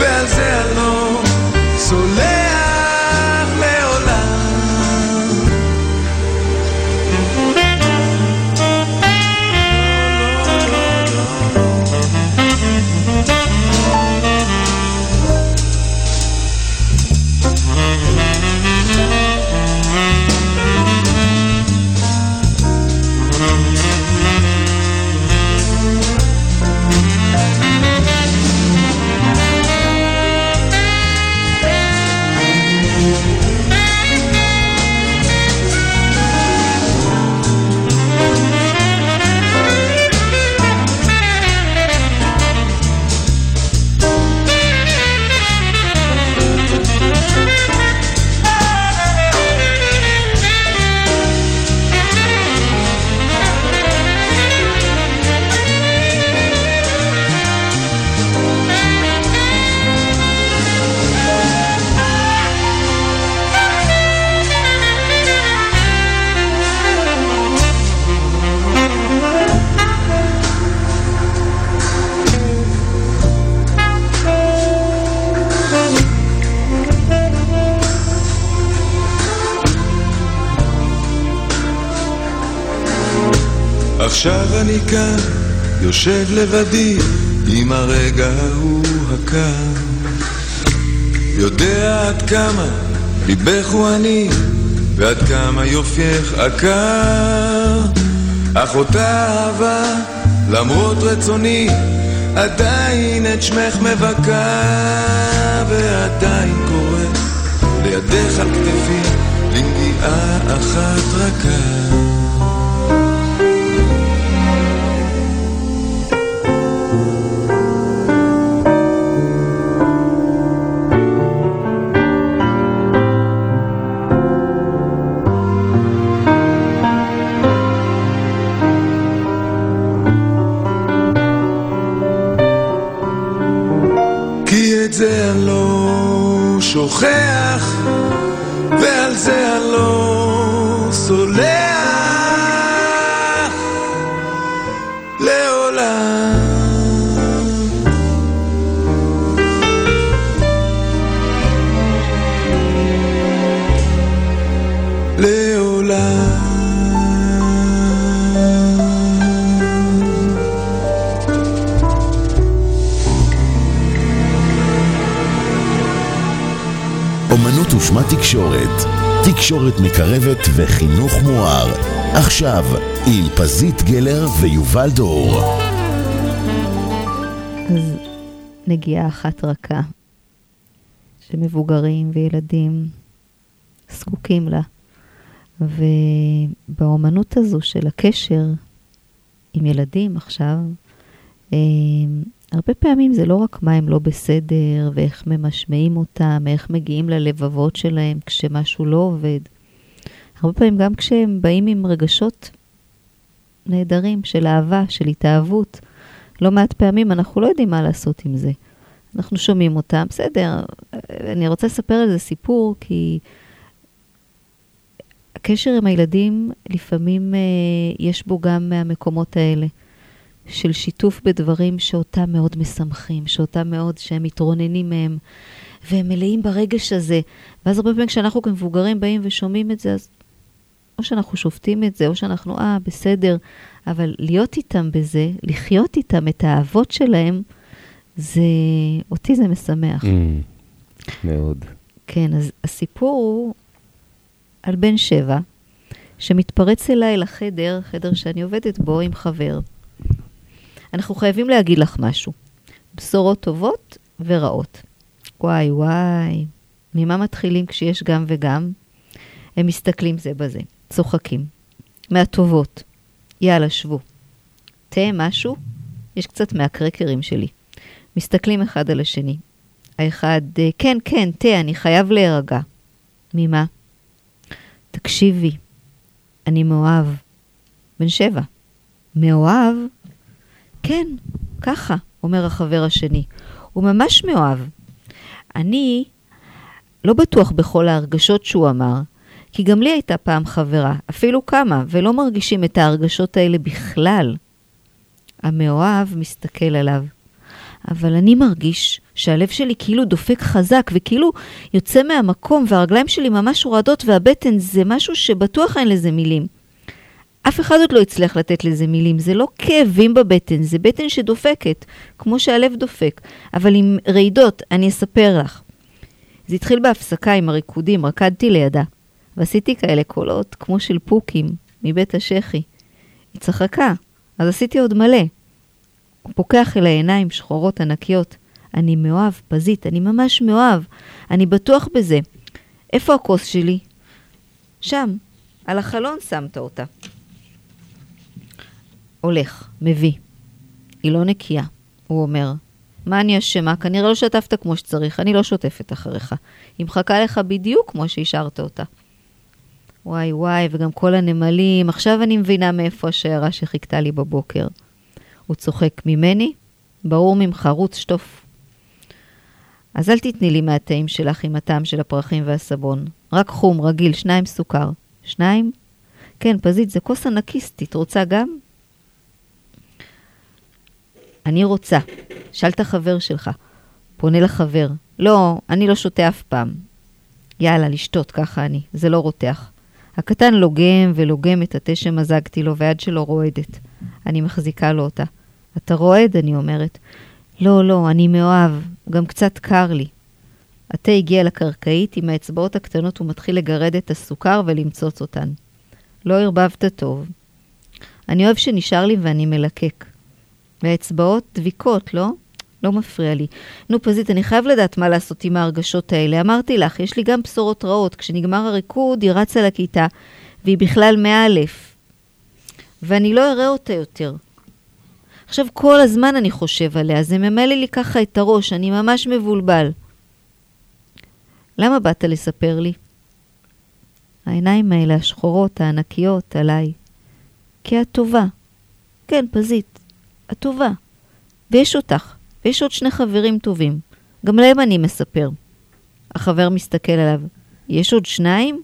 ועל זה אני לא סולח לעולם. עכשיו אני כאן, יושב לבדי, עם הרגע ההוא הקם. יודע עד כמה ליבך הוא עני, ועד כמה יופייך עקר. אך אותה אהבה, למרות רצוני, עדיין את שמך מבקע, ועדיין קורא לידך על כתפי לנגיעה אחת רכה. זה אני לא שוכח, ועל זה אני לא סולח לעולם. נשמע תקשורת, תקשורת מקרבת וחינוך מואר. עכשיו עם פזית גלר ויובל דור. אז נגיעה אחת רכה שמבוגרים וילדים זקוקים לה, ובאומנות הזו של הקשר עם ילדים עכשיו, הרבה פעמים זה לא רק מה הם לא בסדר, ואיך ממשמעים אותם, איך מגיעים ללבבות שלהם כשמשהו לא עובד. הרבה פעמים גם כשהם באים עם רגשות נהדרים של אהבה, של התאהבות, לא מעט פעמים אנחנו לא יודעים מה לעשות עם זה. אנחנו שומעים אותם, בסדר, אני רוצה לספר על זה סיפור, כי הקשר עם הילדים לפעמים יש בו גם מהמקומות האלה. של שיתוף בדברים שאותם מאוד משמחים, שאותם מאוד שהם מתרוננים מהם, והם מלאים ברגש הזה. ואז הרבה פעמים כשאנחנו כמבוגרים באים ושומעים את זה, אז או שאנחנו שופטים את זה, או שאנחנו, בסדר, אבל להיות איתם בזה, לחיות איתם את האהבות שלהם, אותי זה משמח. מאוד. כן, אז הסיפור הוא על בן 7, שמתפרץ אליי לחדר, חדר שאני עובדת בו עם חבר. אנחנו חייבים להגיד לך משהו. בשורות טובות ורעות. וואי וואי, ממה מתחילים כשיש גם וגם? הם מסתכלים זה בזה, צוחקים. מהטובות. יאללה, שבו. תהיה משהו? יש קצת מהקרקרים שלי. מסתכלים אחד על השני. האחד, כן, כן, תהיה, אני חייב להירגע. ממה? תקשיבי, אני מאוהב. בן 7. מאוהב? כן, ככה, אומר החבר השני. הוא ממש מאוהב. אני לא בטוח בכל ההרגשות שהוא אמר, כי גם לי הייתה פעם חברה, אפילו כמה, ולא מרגישים את ההרגשות האלה בכלל. המאוהב מסתכל עליו. אבל אני מרגיש שהלב שלי כאילו דופק חזק, וכאילו יוצא מהמקום, והרגליים שלי ממש רועדות, והבטן זה משהו שבטוח אין לזה מילים. אף אחד עוד לא הצליח לתת לזה מילים, זה לא כאבים בבטן, זה בטן שדופקת, כמו שהלב דופק, אבל עם רעידות, אני אספר לך. זה התחיל בהפסקה עם הריקודים, רקדתי לידה, ועשיתי כאלה קולות, כמו של פוקים, מבית השכי. היא צחקה, אז עשיתי עוד מלא. הוא פוקח אל העיניים שחורות ענקיות, אני מאוהב, פזית, אני ממש מאוהב, אני בטוח בזה. איפה הכוס שלי? שם, על החלון שמת אותה. הולך, מביא. היא לא נקייה, הוא אומר. מה אני אשמה? כנראה לא שטפת כמו שצריך, אני לא שוטפת אחריך. היא מחכה לך בדיוק כמו שהשארת אותה. וואי וואי, וגם כל הנמלים, עכשיו אני מבינה מאיפה השערה שחיכתה לי בבוקר. הוא צוחק ממני, ברור ממך, רוץ, שטוף. אז אל תתני לי מהטעים שלך עם הטעם של הפרחים והסבון. רק חום, רגיל, 2 סוכר. 2? כן, פזית, זה כוס ענקיסטית, רוצה גם? אני רוצה. שאלת חבר שלך. פונה לחבר. לא, אני לא שותה אף פעם. יאללה, לשתות, ככה אני. זה לא רותח. הקטן לוגם ולוגם את התה שמזגתי לו, ועד שלא רועדת. אני מחזיקה לו אותה. אתה רועד, אני אומרת. לא, לא, אני מאוהב. גם קצת קר לי. התה הגיע לקרקעית, עם האצבעות הקטנות הוא מתחיל לגרד את הסוכר ולמצוץ אותן. לא הרבבת טוב. אני אוהב שנשאר לי ואני מלקק. והאצבעות דביקות, לא? לא מפריע לי. נו פזית, אני חייב לדעת מה לעשות עם ההרגשות האלה. אמרתי לך, יש לי גם בשורות רעות. כשנגמר הריקוד, היא רצה לכיתה, והיא בכלל 100,000. ואני לא אראה אותה יותר. עכשיו כל הזמן אני חושב עליה, זה ממלא לי ככה את הראש, אני ממש מבולבל. למה באת לספר לי? העיניים האלה, השחורות, הענקיות, עליי. כי הטובה. כן, פזית. הטובה. ויש אותך, ויש עוד 2 חברים טובים. גם להם אני מספר. החבר מסתכל עליו. יש עוד 2?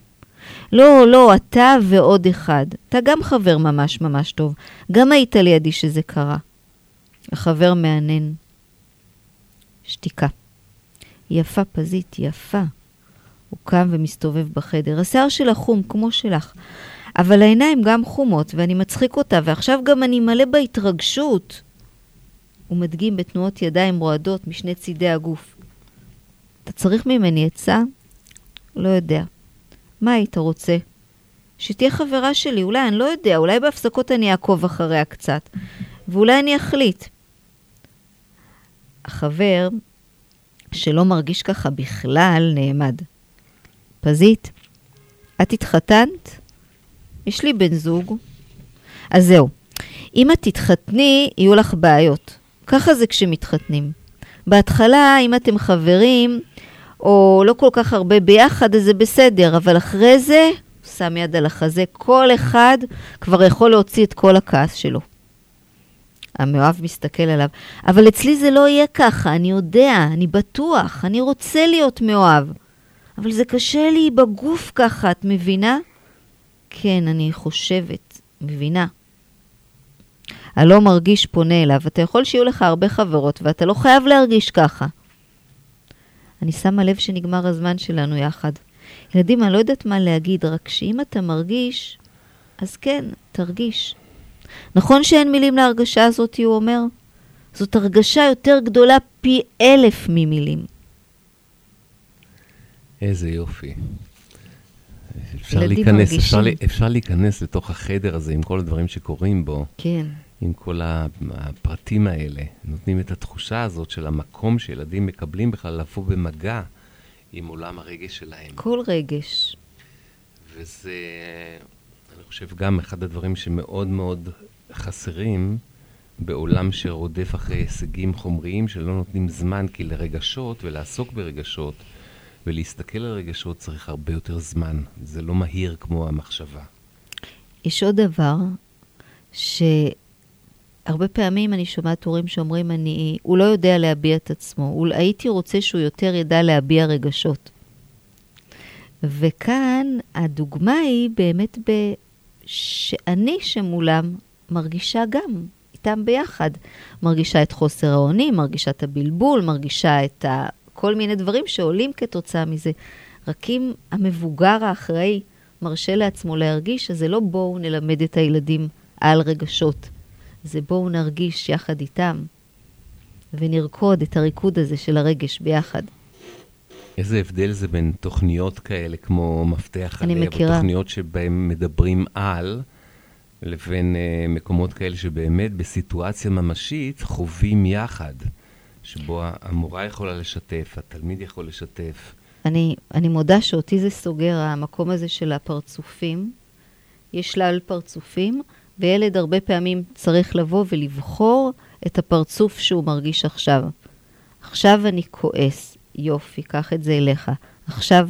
לא, לא, אתה ועוד אחד. אתה גם חבר ממש ממש טוב. גם היית לידי שזה קרה. החבר מענן. שתיקה. יפה פזית, יפה. הוא קם ומסתובב בחדר. השיער שלה חום כמו שלך. אבל העיניים גם חומות, ואני מצחיק אותה, ועכשיו גם אני מלא בהתרגשות. הוא מדגים בתנועות ידיים רועדות משני צידי הגוף. אתה צריך ממני עצה? לא יודע. מה היית רוצה? שתהיה חברה שלי, אולי אני לא יודע, אולי בהפסקות אני אעקוב אחריה קצת, ואולי אני אחליט. החבר שלא מרגיש ככה בכלל נעמד. פזית, את התחתנת? יש לי בן זוג. אז זהו, אם את תתחתני, יהיו לך בעיות. ככה זה כשמתחתנים. בהתחלה, אם אתם חברים, או לא כל כך הרבה ביחד, אז זה בסדר, אבל אחרי זה, שם יד על החזה, כל אחד כבר יכול להוציא את כל הכעס שלו. המאוהב מסתכל עליו, אבל אצלי זה לא יהיה ככה, אני יודע, אני בטוח, אני רוצה להיות מאוהב, אבל זה קשה לי בגוף ככה, את מבינה? כן, אני חושבת, מבינה. הלא מרגיש פונה אליו, אתה יכול שיהיו לך הרבה חברות, ואתה לא חייב להרגיש ככה. אני שמה לב שנגמר הזמן שלנו יחד. ילדים, אני לא יודעת מה להגיד, רק שאם אתה מרגיש, אז כן, תרגיש. נכון שאין מילים להרגשה הזאת, הוא אומר? זאת הרגשה יותר גדולה פי 1000 ממילים. איזה יופי. אפשר להיכנס לתוך החדר הזה עם כל הדברים שקורים בו. כן. עם כל הפרטים האלה. נותנים את התחושה הזאת של המקום שילדים מקבלים בכלל לבוא במגע עם עולם הרגש שלהם. כל רגש. וזה, אני חושב, גם אחד הדברים שמאוד מאוד חסרים בעולם שרודף אחרי הישגים חומריים, שלא נותנים זמן, כי לרגשות ולעסוק ברגשות ולהסתכל על רגשות צריך הרבה יותר זמן. זה לא מהיר כמו המחשבה. יש עוד דבר שהרבה פעמים אני שומעת הורים שאומרים, הוא לא יודע להביע את עצמו. הייתי רוצה שהוא יותר ידע להביע רגשות. וכאן הדוגמה היא באמת שאני שמולם מרגישה גם איתם ביחד. מרגישה את חוסר האונים, מרגישה את הבלבול, מרגישה את כל מיני דברים שעולים כתוצאה מזה. רק אם המבוגר האחראי מרשה לעצמו להרגיש, אז זה לא בואו נלמד את הילדים על רגשות. זה בואו נרגיש יחד איתם ונרקוד את הריקוד הזה של הרגש ביחד. איזה הבדל זה בין תוכניות כאלה כמו מפתח עליה, ותוכניות שבהם מדברים על, לבין מקומות כאלה שבאמת בסיטואציה ממשית חווים יחד. שבו המורה יכולה לשתף, התלמיד יכול לשתף. אני מודה שאותי זה סוגר, המקום הזה של הפרצופים. יש שלל פרצופים, וילד הרבה פעמים צריך לבוא ולבחור את הפרצוף שהוא מרגיש עכשיו. עכשיו אני כועס, יופי, קח את זה אליך. עכשיו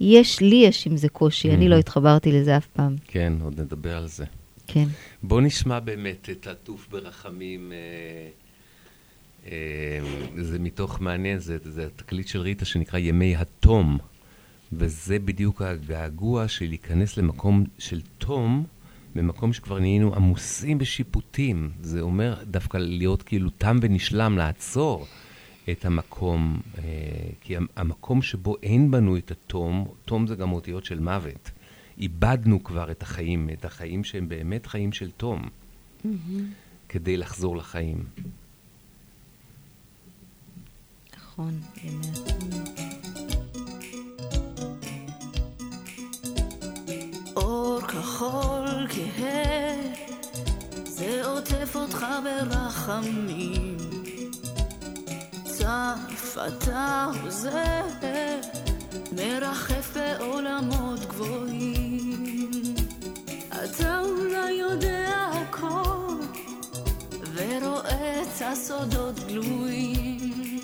יש עם זה קושי, אני לא התחברתי לזה אף פעם. כן, עוד נדבר על זה. כן. בוא נשמע באמת את עטוף ברחמים. זה מתוך מעניין, זה התקליט של ריטה שנקרא ימי התום, וזה בדיוק הגעגוע של להיכנס למקום של תום, במקום שכבר נהיינו עמוסים בשיפוטים. זה אומר דווקא להיות כאילו תם ונשלם, לעצור את המקום, כי המקום שבו אין בנו את התום, תום זה גם אותיות של מוות, איבדנו כבר את החיים שהם באמת חיים של תום, כדי לחזור לחיים. אור כחול כהה, זה עוטף אותך ברחמים, צף אתה עוזר, מרחף בעולמות גבוהים. אתה אולי יודע הכל ורואה את הסודות גלויים,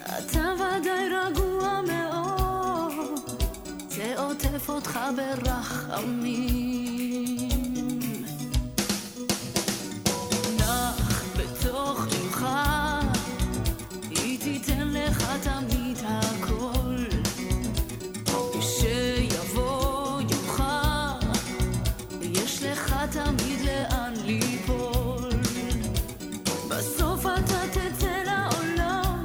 אתה ודאי רגוע מאוד, זה עוטף אותך ברחמים. נח בתוך דמך, היא תיתן לך תמיד הכל, כשיבוא יומך, יש לך תמיד לאן ליפול. בסוף אתה תצא לעולם,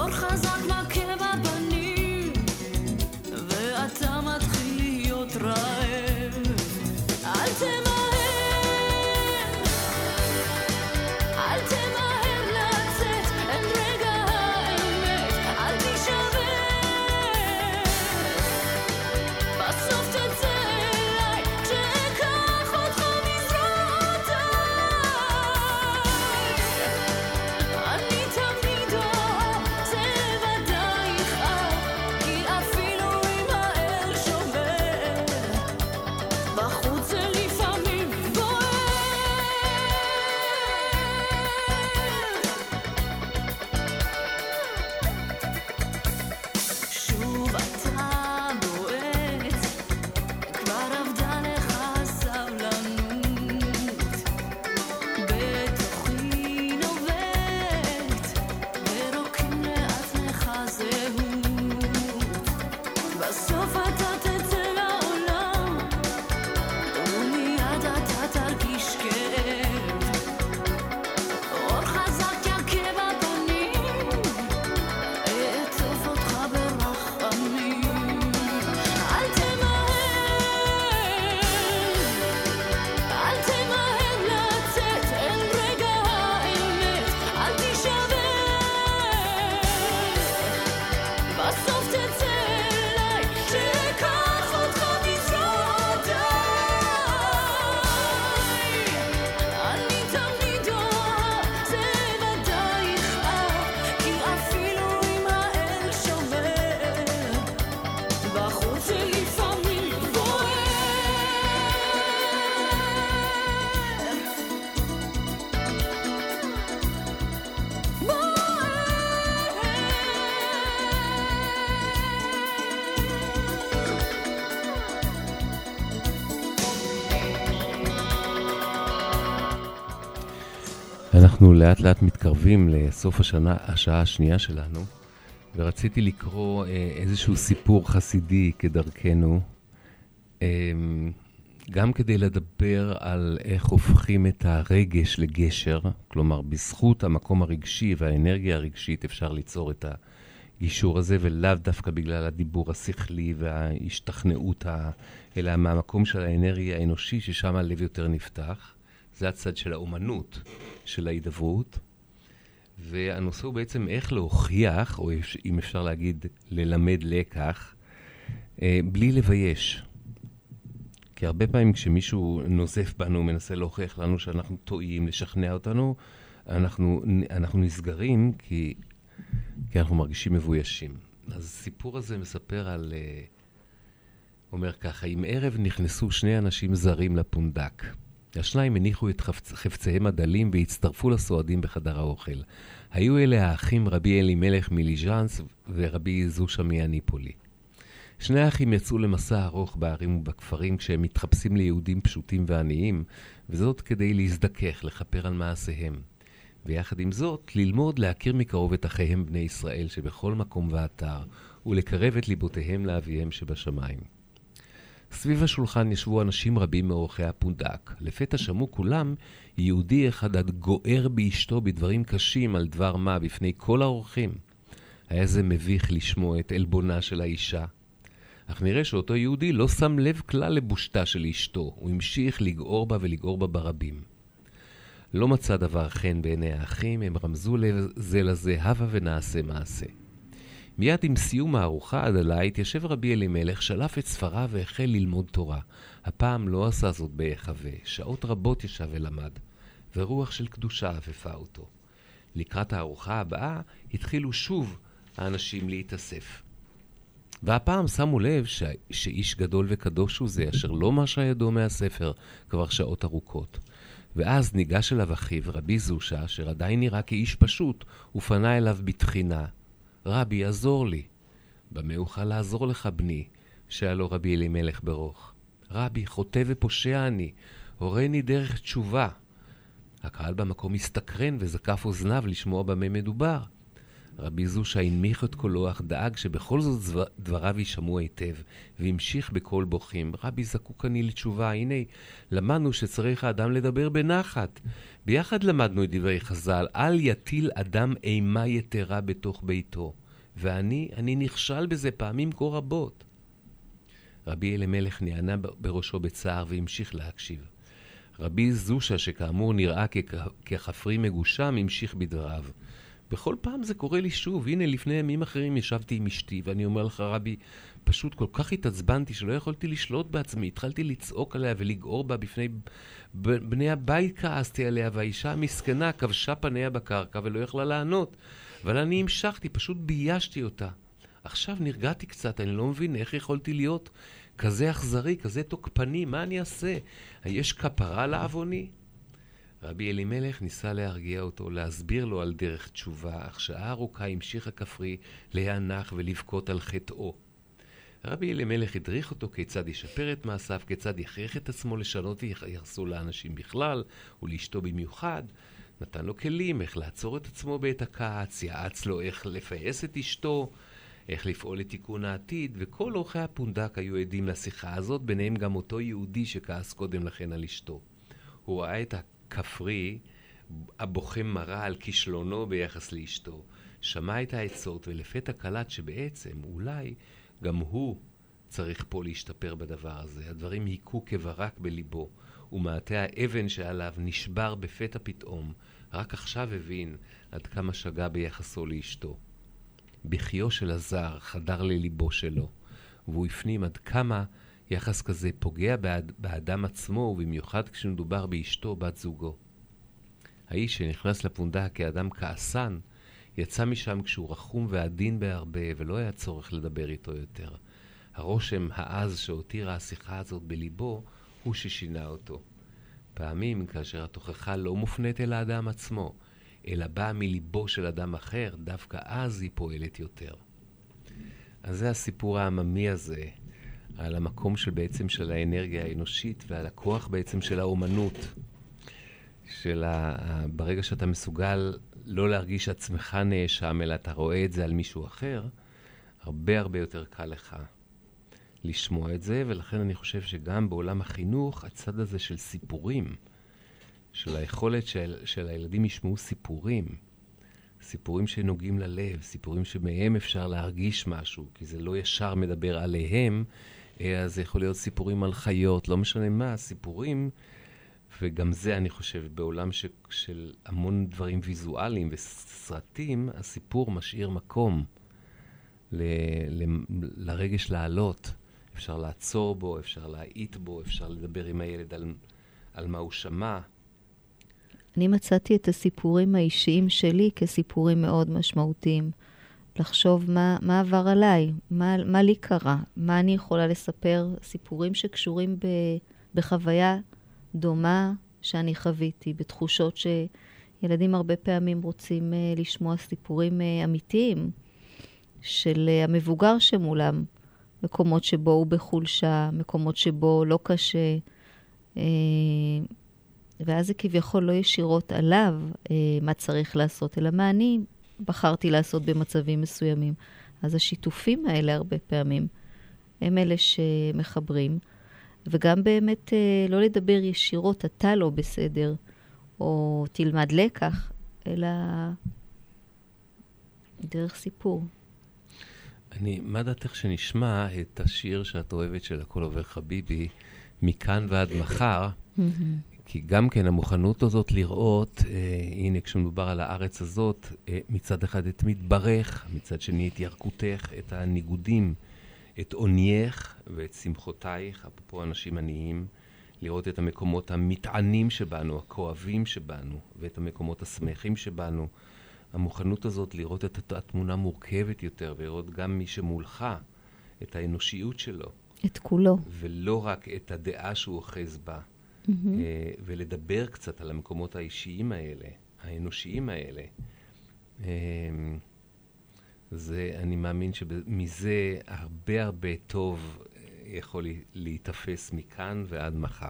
Or chazak makev אנחנו לאט לאט מתקרבים לסוף השנה, השעה השנייה שלנו, ורציתי לקרוא איזשהו סיפור חסידי כדרכנו, גם כדי לדבר על איך הופכים את הרגש לגשר, כלומר בזכות המקום הרגשי והאנרגיה הרגשית אפשר ליצור את הגישור הזה, ולאו דווקא בגלל הדיבור השכלי וההשתכנעות, אלא מהמקום של האנרגיה האנושי ששם הלב יותר נפתח. זה הצד של האומנות, של ההידברות. והנושא הוא בעצם איך להוכיח, או אם אפשר להגיד ללמד לקח, בלי לבייש. כי הרבה פעמים כשמישהו נוזף בנו, מנסה להוכיח לנו שאנחנו טועים, לשכנע אותנו, אנחנו נסגרים כי אנחנו מרגישים מבוישים. אז הסיפור הזה מספר על, אומר ככה, אם ערב נכנסו שני אנשים זרים לפונדק. השניים הניחו את חפציהם הדלים והצטרפו לסועדים בחדר האוכל. היו אלה האחים רבי אלימלך מליז'ענסק ורבי זושא מאניפולי. שני האחים יצאו למסע ארוך בערים ובכפרים כשהם מתחפשים ליהודים פשוטים ועניים, וזאת כדי להזדכך, לכפר על מעשיהם. ויחד עם זאת, ללמוד להכיר מקרוב את אחיהם בני ישראל שבכל מקום ואתר, ולקרב את ליבותיהם לאביהם שבשמיים. סביב השולחן ישבו אנשים רבים מאורחי הפונדק. לפתע שמעו כולם יהודי אחד גוער באשתו בדברים קשים על דבר מה בפני כל האורחים. היה זה מביך לשמוע את עלבונה של האישה. אך נראה שאותו יהודי לא שם לב כלל לבושתה של אשתו. הוא המשיך לגעור בה ולגעור בה ברבים. לא מצא דבר חן בעיני האחים, הם רמזו לזה לזה, הבה ונעשה מעשה. מיד עם סיום הארוחה הדלה התיישב רבי אלימלך, שלף את ספריו והחל ללמוד תורה. הפעם לא עשה זאת בהיחווה, שעות רבות ישב ולמד, ורוח של קדושה עפפה אותו. לקראת הארוחה הבאה התחילו שוב האנשים להתאסף. והפעם שמו לב שאיש גדול וקדוש הוא זה, אשר לא משה ידו מהספר כבר שעות ארוכות. ואז ניגש אליו אחיו רבי זושא, אשר עדיין נראה כאיש פשוט, ופנה אליו בתחינה. רבי, עזור לי. במה אוכל לעזור לך, בני? שאל רבי אלימלך ברוך. רבי, חוטא ופושע אני. הורני דרך תשובה. הקהל במקום הסתקרן וזקף אוזניו לשמוע במה מדובר. רבי זושא הנמיך את קולו, אך דאג שבכל זאת דבריו יישמעו היטב, והמשיך בקול בוכים. רבי, זקוק אני לתשובה. הנה, למדנו שצריך האדם לדבר בנחת. ביחד למדנו את דברי חז"ל, אל יטיל אדם אימה יתרה בתוך ביתו. ואני נכשל בזה פעמים כה רבות. רבי אלימלך נענה בראשו בצער והמשיך להקשיב. רבי זושא, שכאמור נראה כחפרי מגושם, המשיך בדבריו. בכל פעם זה קורה לי שוב. הנה, לפני ימים אחרים ישבתי עם אשתי, ואני אומר לך, רבי, פשוט כל כך התעצבנתי שלא יכולתי לשלוט בעצמי. התחלתי לצעוק עליה ולגעור בה בפני בני הבית, כעסתי עליה, והאישה המסכנה כבשה פניה בקרקע ולא יכלה לענות. אבל אני המשכתי, פשוט ביישתי אותה. עכשיו נרגעתי קצת, אני לא מבין איך יכולתי להיות כזה אכזרי, כזה תוקפני, מה אני אעשה? יש כפרה לעווני? רבי אלימלך ניסה להרגיע אותו, להסביר לו על דרך תשובה, אך שעה ארוכה המשיך הכפרי להיענך ולבכות על חטאו. רבי אלימלך הדריך אותו כיצד ישפר את מעשיו, כיצד יכריח את עצמו לשנות ויחסו לאנשים בכלל ולאשתו במיוחד. נתן לו כלים איך לעצור את עצמו בעת הכעס, יעץ לו איך לפייס את אשתו, איך לפעול לתיקון העתיד, וכל אורחי הפונדק היו עדים לשיחה הזאת, ביניהם גם אותו יהודי שכעס קודם לכן על אשתו. הוא ראה את כפרי, הבוכה מראה על כישלונו ביחס לאשתו, שמע את העצות ולפתע קלט שבעצם אולי גם הוא צריך פה להשתפר בדבר הזה. הדברים היכו כברק בליבו, ומעטה האבן שעליו נשבר בפתע פתאום. רק עכשיו הבין עד כמה שגה ביחסו לאשתו. בחיו של הזר חדר לליבו שלו, והוא הפנים עד כמה יחס כזה פוגע באדם עצמו, ובמיוחד כשמדובר באשתו בת זוגו. האיש שנכנס לפונדק כאדם כעסן, יצא משם כשהוא רחום ועדין בהרבה, ולא היה צורך לדבר איתו יותר. הרושם העז שהותירה השיחה הזאת בליבו הוא ששינה אותו. פעמים כאשר התוכחה לא מופנית אל האדם עצמו, אלא באה מליבו של אדם אחר, דווקא אז היא פועלת יותר. אז זה הסיפור העממי הזה, על המקום של בעצם של האנרגיה האנושית ועל הכוח בעצם של האומנות. של ברגע שאתה מסוגל לא להרגיש עצמך נאשם, אלא אתה רואה את זה על מישהו אחר, הרבה הרבה יותר קל לך לשמוע את זה, ולכן אני חושב שגם בעולם החינוך, הצד הזה של סיפורים, של היכולת של הילדים ישמעו סיפורים, סיפורים שנוגעים ללב, סיפורים שמהם אפשר להרגיש משהו, כי זה לא ישר מדבר עליהם, אז זה יכול להיות סיפורים על חיות, לא משנה מה, סיפורים, וגם זה אני חושב, בעולם של המון דברים ויזואליים וסרטים, הסיפור משאיר מקום לרגש לעלות, אפשר לעצור בו, אפשר להעיט בו, אפשר לדבר עם הילד על מה הוא שמע. אני מצאתי את הסיפורים האישיים שלי כסיפורים מאוד משמעותיים. לחשוב מה עבר עליי, מה לי קרה, מה אני יכולה לספר, סיפורים שקשורים בחוויה דומה שאני חוויתי, בתחושות שילדים הרבה פעמים רוצים לשמוע סיפורים אמיתיים של המבוגר שמולם, מקומות שבו הוא בחולשה, מקומות שבו לא קשה, ואז זה כביכול לא ישירות עליו מה צריך לעשות, אלא מה אני בחרתי לעשות במצבים מסוימים. אז השיתופים האלה הרבה פעמים הם אלה שמחברים, וגם באמת לא לדבר ישירות, אתה לא בסדר, או תלמד לקח, אלא דרך סיפור. מה דעתך שנשמע את השיר שאת אוהבת של הכל עובר חביבי, מכאן ועד מחר, כי גם כן המוכנות הזאת לראות, הנה כשמדובר על הארץ הזאת, מצד אחד את מתברך, מצד שני את ירקותך, את הניגודים, את עונייך ואת שמחותייך, אפרופו אנשים עניים, לראות את המקומות המטענים שבנו, הכואבים שבנו, ואת המקומות השמחים שבנו. המוכנות הזאת לראות את התמונה מורכבת יותר, ולראות גם מי שמולך, את האנושיות שלו. את כולו. ולא רק את הדעה שהוא אוחז בה. ולדבר קצת על המקומות האישיים האלה, האנושיים האלה. אני מאמין שמזה הרבה הרבה טוב יכול להתאפס מכאן ועד מחר.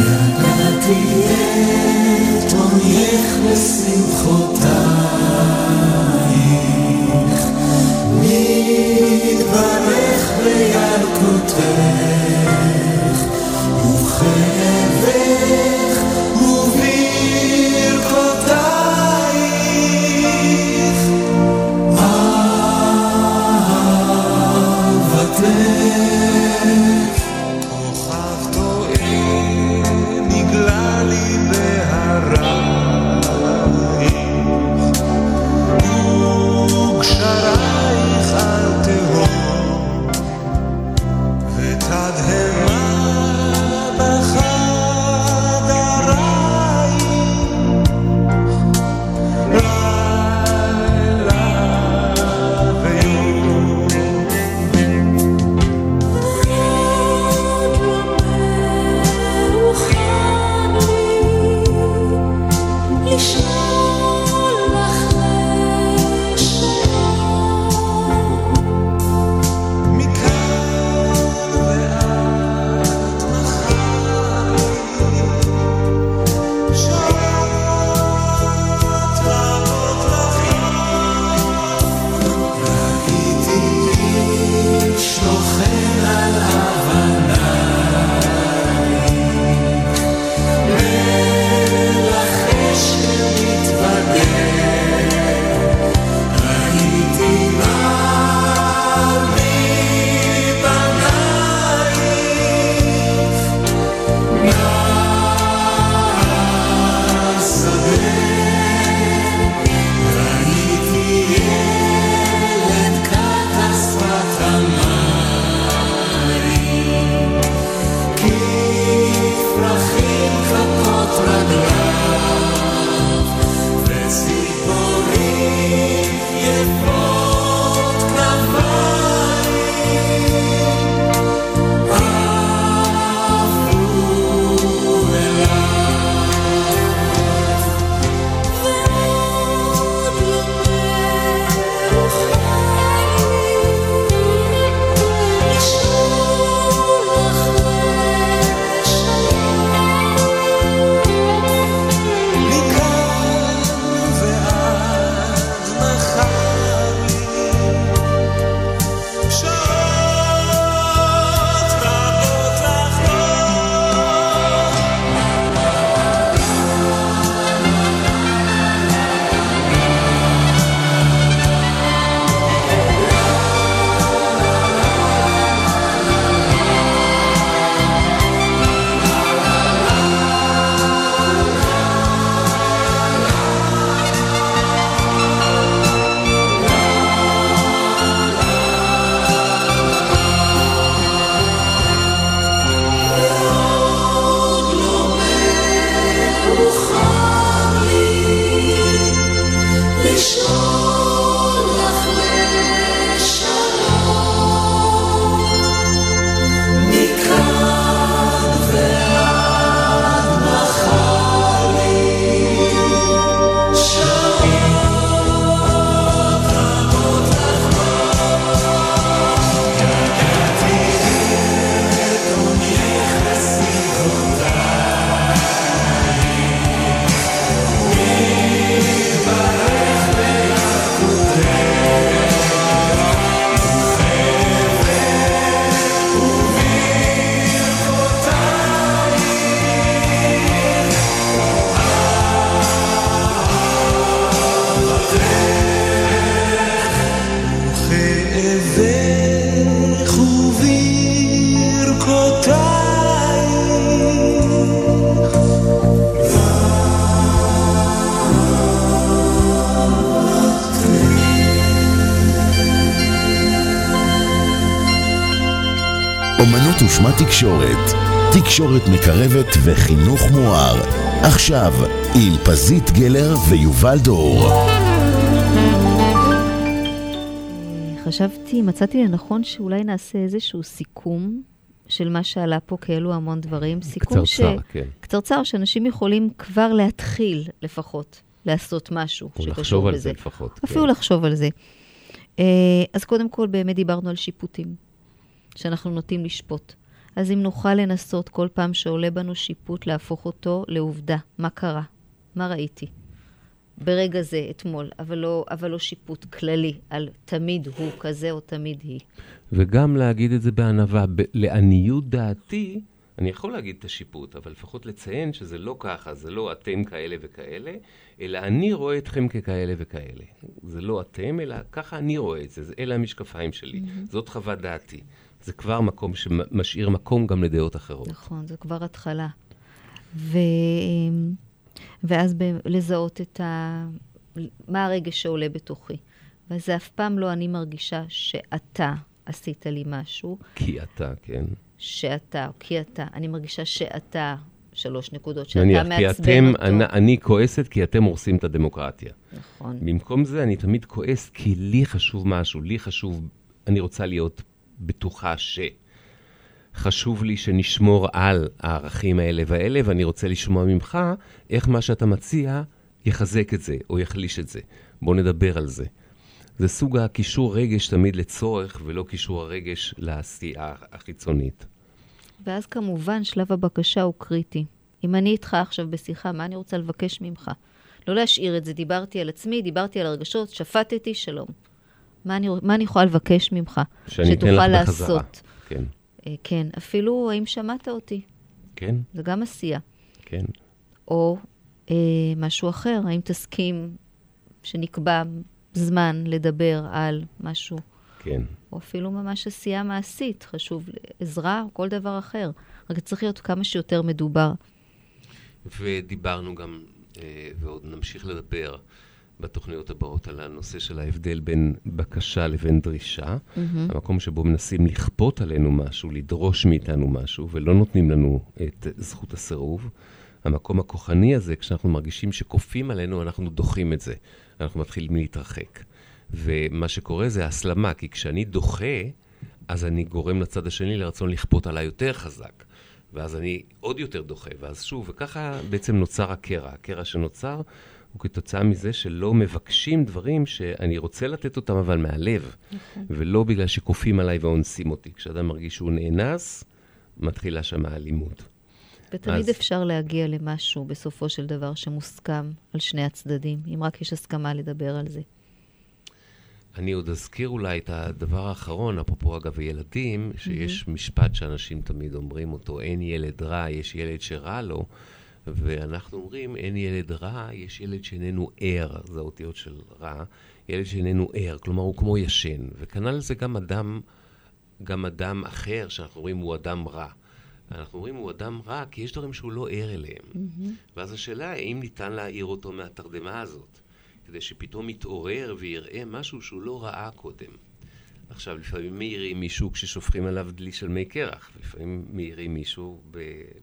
ידעתי את עונייך ושמחותייך, מתברך בילקותך, וחברך וברכותייך, אהבתך כוכב תואם נגלה לי בהרייך, וגשרייך על תהום, ותדהמה בחר שושמה תקשורת, תקשורת מקרבת וחינוך מואר. עכשיו עם פזית גלר ויובל דור. מצאתי לנכון שאולי נעשה איזשהו סיכום של מה שעלה פה, כאלו המון דברים. סיכום קצרצר, שאנשים יכולים כבר להתחיל לפחות לעשות משהו שקשור לזה. אפילו לחשוב על זה. אז קודם כל באמת דיברנו על שיפוטים, שאנחנו נוטים לשפוט. אז אם נוכל לנסות כל פעם שעולה בנו שיפוט, להפוך אותו לעובדה. מה קרה? מה ראיתי? ברגע זה, אתמול, אבל לא שיפוט כללי על תמיד הוא כזה או תמיד היא. וגם להגיד את זה בענווה, לעניות דעתי, אני יכול להגיד את השיפוט, אבל לפחות לציין שזה לא ככה, זה לא אתם כאלה וכאלה, אלא אני רואה אתכם ככאלה וכאלה. זה לא אתם, אלא ככה אני רואה את זה, אלה המשקפיים שלי. זאת חוות דעתי. זה כבר מקום שמשאיר מקום גם לדעות אחרות. נכון, זה כבר התחלה. ואז לזהות את מה הרגש שעולה בתוכי. וזה אף פעם לא אני מרגישה שאתה עשית לי משהו. כי אתה, כן. שאתה, כי אתה. אני מרגישה שאתה, 3 נקודות, שאתה מעצבן כי אתם, אותו. אני כועסת כי אתם הורסים את הדמוקרטיה. נכון. במקום זה אני תמיד כועס כי לי חשוב משהו, לי חשוב, אני רוצה להיות בטוחה ש... חשוב לי שנשמור על הערכים האלה והאלה, ואני רוצה לשמוע ממך איך מה שאתה מציע יחזק את זה או יחליש את זה. בוא נדבר על זה. זה סוג הקישור רגש תמיד לצורך, ולא קישור הרגש לעשייה החיצונית. ואז כמובן שלב הבקשה הוא קריטי. אם אני איתך עכשיו בשיחה, מה אני רוצה לבקש ממך? לא להשאיר את זה, דיברתי על עצמי, דיברתי על הרגשות, שפטתי, שלום. מה אני יכולה לבקש ממך? שתוכל לעשות. כן. כן, אפילו האם שמעת אותי. כן. זה גם עשייה. כן. או משהו אחר, האם תסכים שנקבע זמן לדבר על משהו. כן. או אפילו ממש עשייה מעשית, חשוב לעזרה או כל דבר אחר. רק צריך להיות כמה שיותר מדובר. ודיברנו גם, ועוד נמשיך לדבר בתוכניות הבאות על הנושא של ההבדל בין בקשה לבין דרישה. המקום שבו מנסים לכפות עלינו משהו, לדרוש מאיתנו משהו, ולא נותנים לנו את זכות הסירוב. המקום הכוחני הזה, כשאנחנו מרגישים שכופים עלינו, אנחנו דוחים את זה. אנחנו מתחילים להתרחק. ומה שקורה זה הסלמה, כי כשאני דוחה, אז אני גורם לצד השני לרצון לכפות עליי יותר חזק. ואז אני עוד יותר דוחה. ואז שוב, וככה בעצם נוצר הקרע. הקרע שנוצר, וכתוצאה מזה שלא מבקשים דברים שאני רוצה לתת אותם, אבל מהלב, ולא בגלל שכופים עליי ואונסים אותי. כשאדם מרגיש שהוא נאנס, מתחילה שם האלימות. ותמיד אפשר להגיע למשהו בסופו של דבר שמוסכם על שני הצדדים, אם רק יש הסכמה לדבר על זה. אני עוד אזכיר אולי את הדבר האחרון, אפרופו אגב ילדים, שיש משפט שאנשים תמיד אומרים אותו, אין ילד רע, יש ילד שרע לו, ואנחנו אומרים, אין ילד רע, יש ילד שאיננו ער, זה האותיות של רע, ילד שאיננו ער, כלומר הוא כמו ישן, וכנ"ל זה גם אדם אחר שאנחנו אומרים הוא אדם רע. אנחנו אומרים הוא אדם רע כי יש דברים שהוא לא ער אליהם. ואז השאלה האם ניתן להעיר אותו מהתרדמה הזאת, כדי שפתאום יתעורר ויראה משהו שהוא לא ראה קודם. עכשיו, לפעמים מהירים מישהו כששופכים עליו דלי של מי קרח, לפעמים מהירים מישהו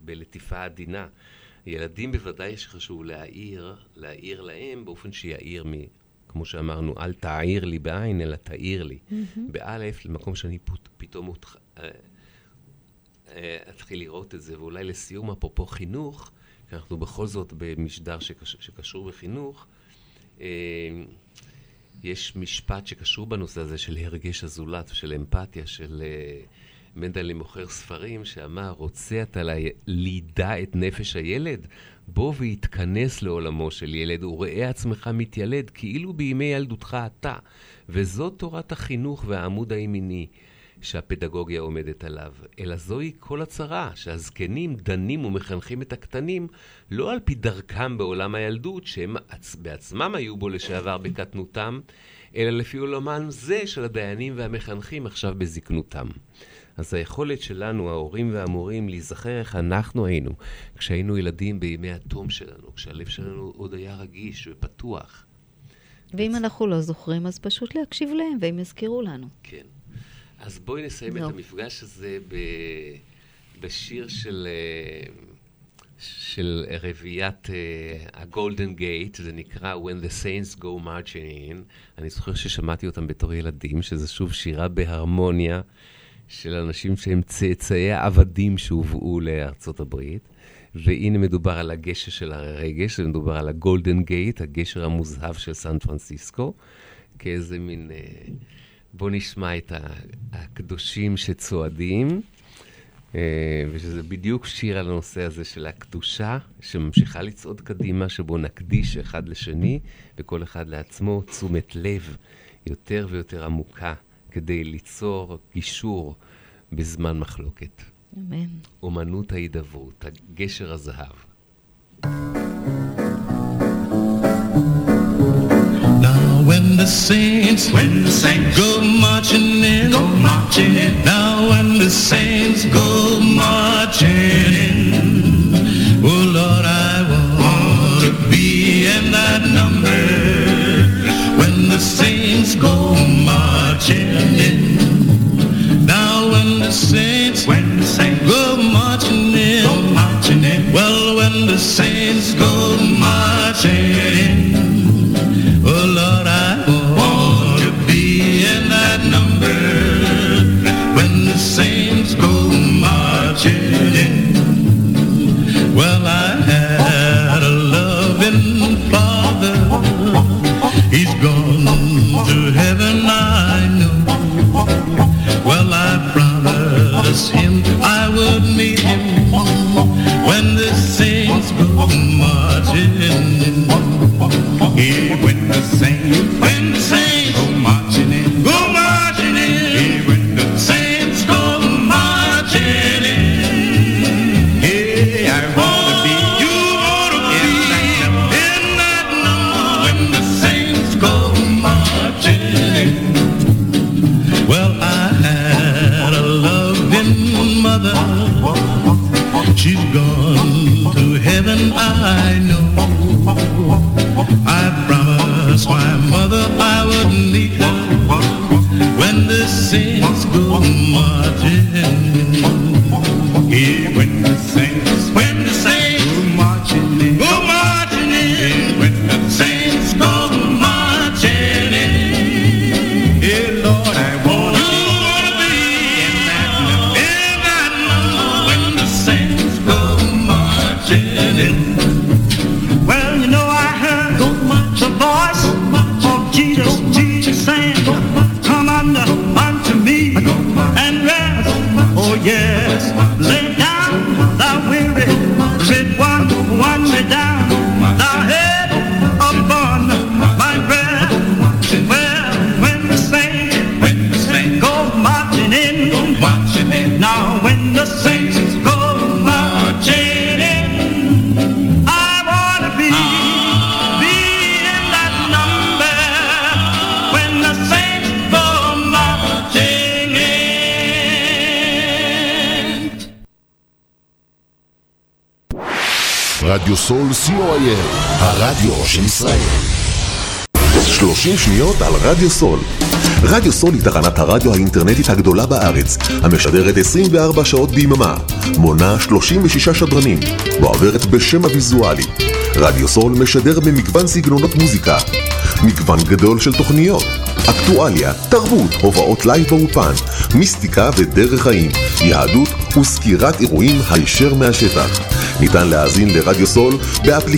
בלטיפה עדינה. ילדים בוודאי שחשוב להעיר להם באופן שיעיר מי, כמו שאמרנו, אל תעיר לי בעין, אלא תעיר לי. באלף, למקום שאני פתאום אתחיל לראות את זה, ואולי לסיום, אפרופו חינוך, כי אנחנו בכל זאת במשדר שקשור בחינוך, יש משפט שקשור בנושא הזה של הרגש הזולת ושל אמפתיה, של... מנדלי מוכר ספרים שאמר, רוצה אתה לידע את נפש הילד? בוא והתכנס לעולמו של ילד, וראה עצמך מתילד, כאילו בימי ילדותך אתה. וזאת תורת החינוך והעמוד הימיני שהפדגוגיה עומדת עליו. אלא זוהי כל הצרה, שהזקנים דנים ומחנכים את הקטנים, לא על פי דרכם בעולם הילדות, שהם בעצמם היו בו לשעבר בקטנותם, אלא לפי עולמן זה של הדיינים והמחנכים עכשיו בזקנותם. אז היכולת שלנו, ההורים והמורים, להיזכר איך אנחנו היינו, כשהיינו ילדים בימי התום שלנו, כשהלב שלנו עוד היה רגיש ופתוח. ואם אנחנו לא זוכרים, אז פשוט להקשיב להם, והם יזכירו לנו. כן. אז בואי נסיים את המפגש הזה בשיר של רביעיית הגולדן גייט, זה נקרא When the Saints Go Marching In. אני זוכר ששמעתי אותם בתור ילדים, שזה שוב שירה בהרמוניה של אנשים שהם צאצאי העבדים שהובאו לארצות הברית. והנה מדובר על הגשר של הרגש, מדובר על הגולדן גייט, הגשר המוזהב של סן פרנסיסקו, כאיזה מין... בוא נשמע את הקדושים שצועדים, ושזה בדיוק שיר על הנושא הזה של הקדושה, שממשיכה לצעוד קדימה, שבו נקדיש אחד לשני, וכל אחד לעצמו תשומת לב יותר ויותר עמוקה, כדי ליצור גישור בזמן מחלוקת. אמן. אומנות ההידברות, הגשר הזהב. When the saints go marching in, go marching in. Now when the saints go marching in, oh Lord, I want to be in that number. When the saints go marching in, now when the saints go marching in, go marching in. Well, when the saints go marching in. רדיו סול סי-או-איי, הרדיו של ישראל. 30 שניות על רדיו סול. רדיו סול היא תחנת הרדיו האינטרנטית הגדולה בארץ, המשדרת 24 שעות ביממה, מונה 36 שדרנים, ועוברת בשם הוויזואלי. רדיו סול משדר במגוון סגנונות מוזיקה, מגוון גדול של תוכניות, אקטואליה, תרבות, הובאות לייב באופן, מיסטיקה ודרך חיים, יהדות וסקירת אירועים הישר מהשטח. ניתן להאזין לרדיו סול באפליקציה.